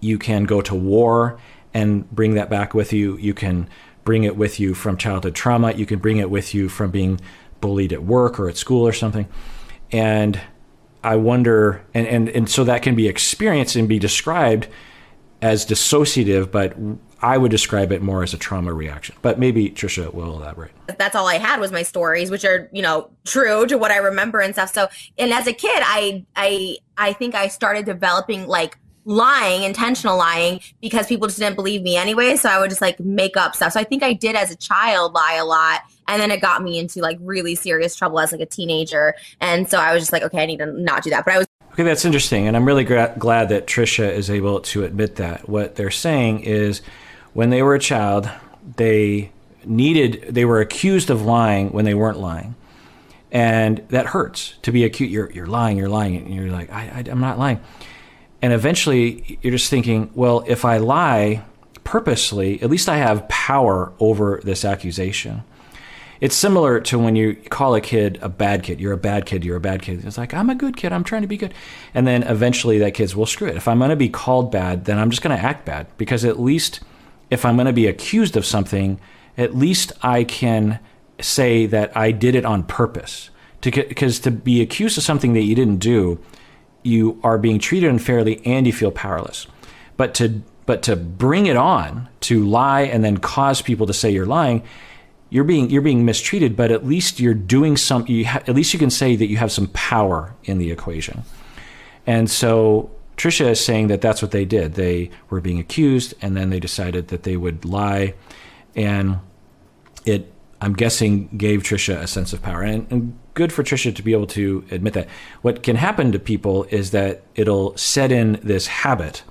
You can go to war and bring that back with you. You can bring it with you from childhood trauma. You can bring it with you from being bullied at work or at school or something. And I wonder, and so that can be experienced and be described as dissociative, but I would describe it more as a trauma reaction. But maybe Trisha will elaborate. That's all I had was my stories, which are, true to what I remember and stuff. So, and as a kid, I think I started developing like lying, intentional lying, because people just didn't believe me anyway. So I would just like make up stuff. So I think I did as a child lie a lot. And then it got me into like really serious trouble as like a teenager. And so I was just like, okay, I need to not do that. But okay, that's interesting. And I'm really glad that Trisha is able to admit that. What they're saying is when they were a child, they were accused of lying when they weren't lying. And that hurts to be accused. You're lying. And you're like, I'm not lying. And eventually you're just thinking, well, if I lie purposely, at least I have power over this accusation. It's similar to when you call a kid a bad kid. You're a bad kid. It's like, I'm a good kid. I'm trying to be good. And then eventually that kid's, well, screw it. If I'm going to be called bad, then I'm just going to act bad. Because at least if I'm going to be accused of something, at least I can say that I did it on purpose. Because to be accused of something that you didn't do, you are being treated unfairly and you feel powerless. But to bring it on, to lie and then cause people to say you're lying, you're being mistreated, but at least you're doing something, at least you can say that you have some power in the equation. And so Trisha is saying that that's what they did. They were being accused and then they decided that they would lie, and it, I'm guessing, gave Trisha a sense of power. And good for Trisha to be able to admit that. What can happen to people is that it'll set in this habit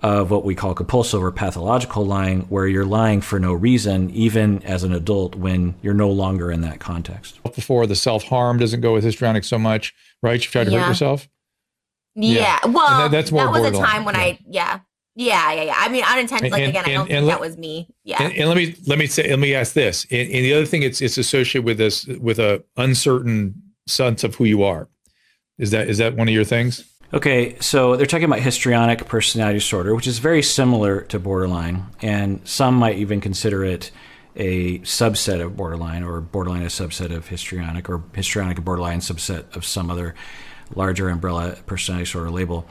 of what we call compulsive or pathological lying, where you're lying for no reason, even as an adult, when you're no longer in that context. Before, the self-harm doesn't go with histrionic so much, right? You tried to hurt yourself? Yeah. Well, that's more borderline. That was a time when I. I mean, unintentionally, I don't think that was me. Yeah. And let me ask this. And the other thing it's associated with this, with a uncertain sense of who you are. Is that one of your things? Okay, so they're talking about histrionic personality disorder, which is very similar to borderline, and some might even consider it a subset of borderline, or borderline a subset of histrionic, or histrionic a borderline subset of some other larger umbrella personality disorder label.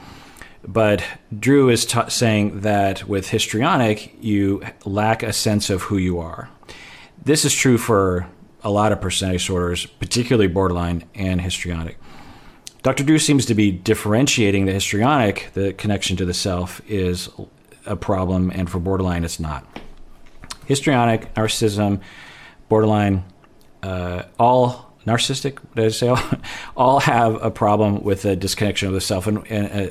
But Drew is saying that with histrionic, you lack a sense of who you are. This is true for a lot of personality disorders, particularly borderline and histrionic. Dr. Drew seems to be differentiating the histrionic, the connection to the self, is a problem, and for borderline, it's not. Histrionic, narcissism, borderline, all narcissistic, did I say all? All have a problem with a disconnection of the self and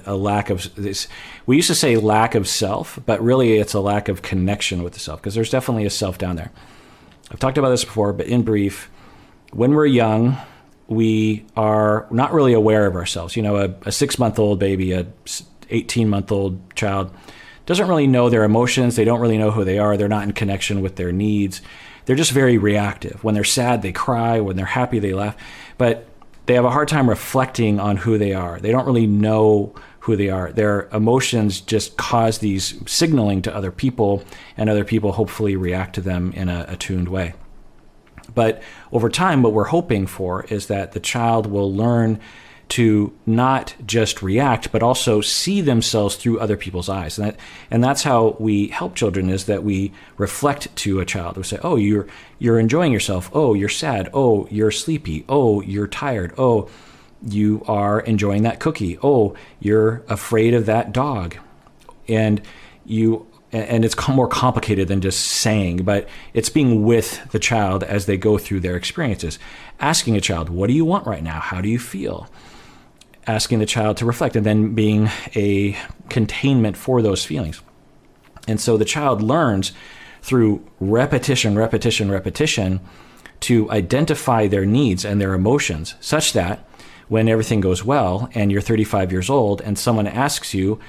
a lack of this. We used to say lack of self, but really it's a lack of connection with the self, because there's definitely a self down there. I've talked about this before, but in brief, when we're young, we are not really aware of ourselves. You know, a 6-month-old baby, a 18-month-old child doesn't really know their emotions. They don't really know who they are. They're not in connection with their needs. They're just very reactive. When they're sad, they cry. When they're happy, they laugh. But they have a hard time reflecting on who they are. They don't really know who they are. Their emotions just cause these signaling to other people, and other people hopefully react to them in a attuned way. But over time, what we're hoping for is that the child will learn to not just react, but also see themselves through other people's eyes. And that's how we help children, is that we reflect to a child. We say, oh, you're enjoying yourself. Oh, you're sad. Oh, you're sleepy. Oh, you're tired. Oh, you are enjoying that cookie. Oh, you're afraid of that dog. And it's more complicated than just saying, but it's being with the child as they go through their experiences. Asking a child, what do you want right now? How do you feel? Asking the child to reflect, and then being a containment for those feelings. And so the child learns through repetition to identify their needs and their emotions, such that when everything goes well and you're 35 years old and someone asks you,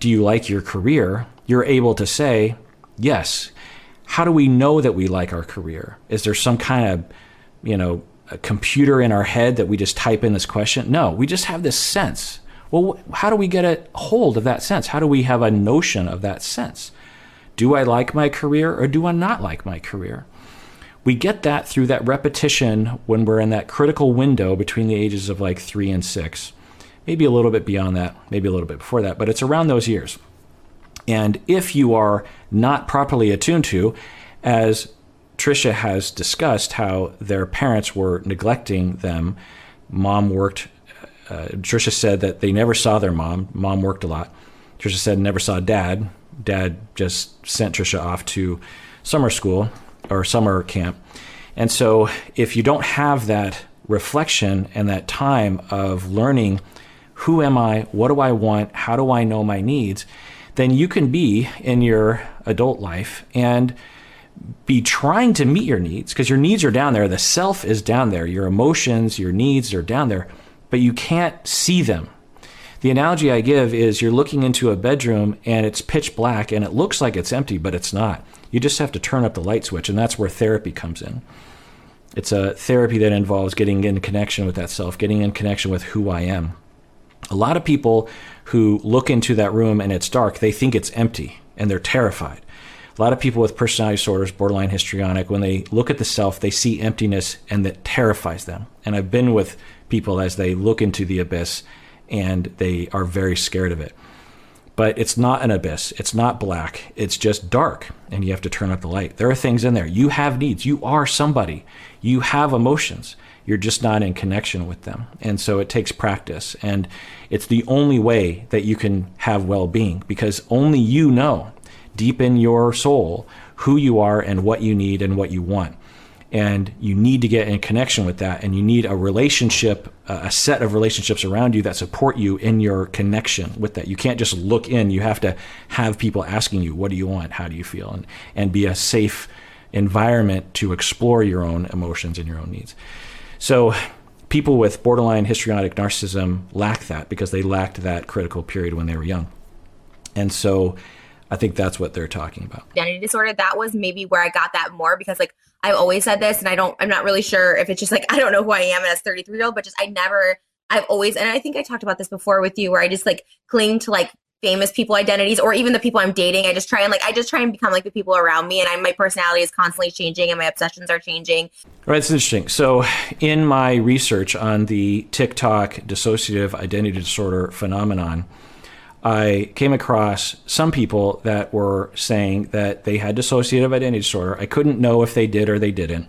do you like your career? You're able to say, yes. How do we know that we like our career? Is there some kind of, a computer in our head that we just type in this question? No, we just have this sense. Well, how do we get a hold of that sense? How do we have a notion of that sense? Do I like my career, or do I not like my career? We get that through that repetition when we're in that critical window between the ages of 3 and 6, maybe a little bit beyond that, maybe a little bit before that, but it's around those years. And if you are not properly attuned to, as Trisha has discussed, how their parents were neglecting them. Mom worked. Trisha said that they never saw their mom. Mom worked a lot. Trisha said never saw dad. Dad just sent Trisha off to summer school or summer camp. And so if you don't have that reflection and that time of learning, who am I? What do I want? How do I know my needs? Then you can be in your adult life and be trying to meet your needs, because your needs are down there. The self is down there. Your emotions, your needs are down there, but you can't see them. The analogy I give is you're looking into a bedroom and it's pitch black and it looks like it's empty, but it's not. You just have to turn up the light switch, and that's where therapy comes in. It's a therapy that involves getting in connection with that self, getting in connection with who I am. A lot of people who look into that room and it's dark, they think it's empty and they're terrified. A lot of people with personality disorders, borderline, histrionic, when they look at the self, they see emptiness, and that terrifies them. And I've been with people as they look into the abyss and they are very scared of it. But it's not an abyss. It's not black. It's just dark, and you have to turn up the light. There are things in there. You have needs. You are somebody. You have emotions. You're just not in connection with them. And so it takes practice. And it's the only way that you can have well-being, because only you know deep in your soul who you are and what you need and what you want. And you need to get in connection with that. And you need a relationship, a set of relationships around you that support you in your connection with that. You can't just look in. You have to have people asking you, what do you want? How do you feel? And be a safe environment to explore your own emotions and your own needs. So people with borderline histrionic narcissism lack that because they lacked that critical period when they were young. And so I think that's what they're talking about. Identity disorder, that was maybe where I got that more because, like, I've always said this and I'm not really sure if it's just like, I don't know who I am as a 33-year-old, but just and I think I talked about this before with you, where I just like cling to like famous people identities or even the people I'm dating. I just try and become like the people around me, and my personality is constantly changing and my obsessions are changing. Right, it's interesting. So in my research on the TikTok dissociative identity disorder phenomenon, I came across some people that were saying that they had dissociative identity disorder. I couldn't know if they did or they didn't.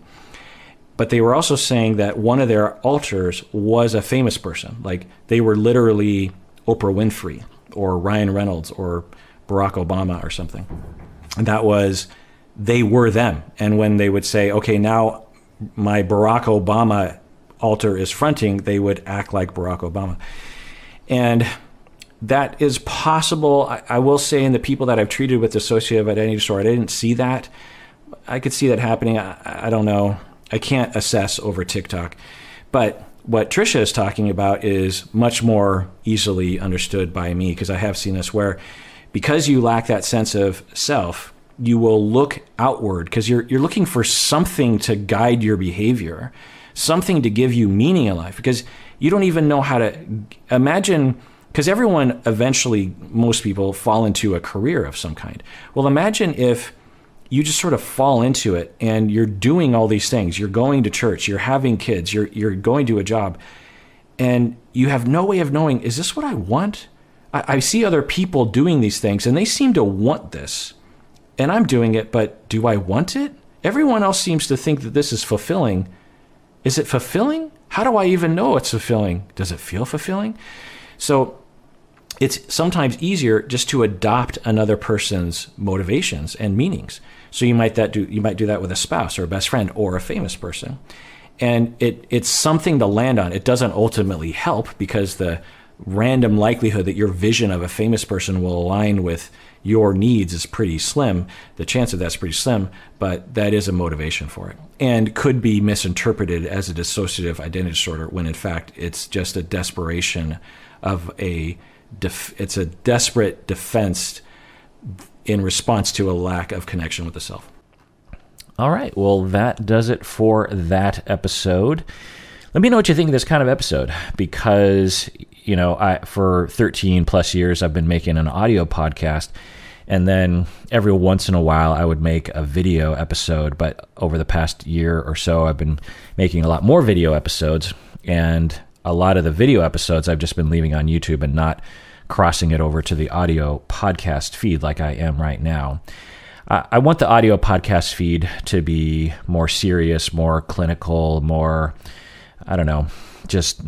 But they were also saying that one of their alters was a famous person. Like, they were literally Oprah Winfrey or Ryan Reynolds or Barack Obama or something. And that was, they were them. And when they would say, okay, now my Barack Obama alter is fronting, they would act like Barack Obama. And that is possible. I will say, in the people that I've treated with dissociative identity disorder, I didn't see that. I could see that happening. I don't know. I can't assess over TikTok. But what Trisha is talking about is much more easily understood by me, because I have seen this where, because you lack that sense of self, you will look outward because you're looking for something to guide your behavior, something to give you meaning in life, because you don't even know how to imagine. Because everyone eventually, most people, fall into a career of some kind. Well, imagine if you just sort of fall into it and you're doing all these things. You're going to church, you're having kids, you're going to a job, and you have no way of knowing, is this what I want? I see other people doing these things and they seem to want this, and I'm doing it, but do I want it? Everyone else seems to think that this is fulfilling. Is it fulfilling? How do I even know it's fulfilling? Does it feel fulfilling? So it's sometimes easier just to adopt another person's motivations and meanings. So you might do that with a spouse or a best friend or a famous person. And it's something to land on. It doesn't ultimately help, because the random likelihood that your vision of a famous person will align with your needs is pretty slim. The chance of that's pretty slim, but that is a motivation for it, and could be misinterpreted as a dissociative identity disorder when in fact it's just a desperation of it's a desperate defense in response to a lack of connection with the self. All right. Well, that does it for that episode. Let me know what you think of this kind of episode, because, you know, for 13 plus years, I've been making an audio podcast, and then every once in a while I would make a video episode. But over the past year or so, I've been making a lot more video episodes, and a lot of the video episodes I've just been leaving on YouTube and not crossing it over to the audio podcast feed like I am right now. I want the audio podcast feed to be more serious, more clinical, more, I don't know, just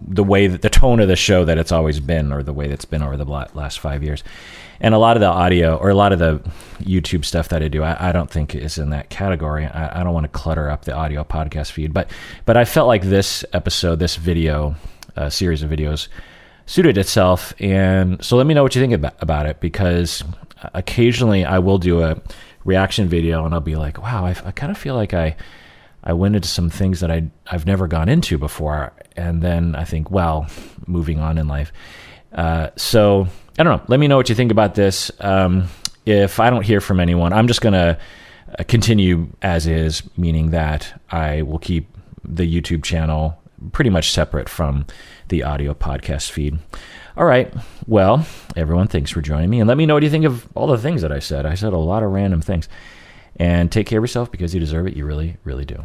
the way that the tone of the show that it's always been, or the way that's been over the last 5 years. And a lot of the audio, or a lot of the YouTube stuff that I do, I don't think is in that category. I don't want to clutter up the audio podcast feed, but I felt like this episode, this video, series of videos suited itself. And so let me know what you think about it, because occasionally I will do a reaction video and I'll be like, wow, I kind of feel like I went into some things that I've never gone into before. And then I think, well, moving on in life. So I don't know. Let me know what you think about this. If I don't hear from anyone, I'm just going to continue as is, meaning that I will keep the YouTube channel pretty much separate from the audio podcast feed. All right. Well, everyone, thanks for joining me. And let me know what you think of all the things that I said. I said a lot of random things. And take care of yourself, because you deserve it. You really, really do.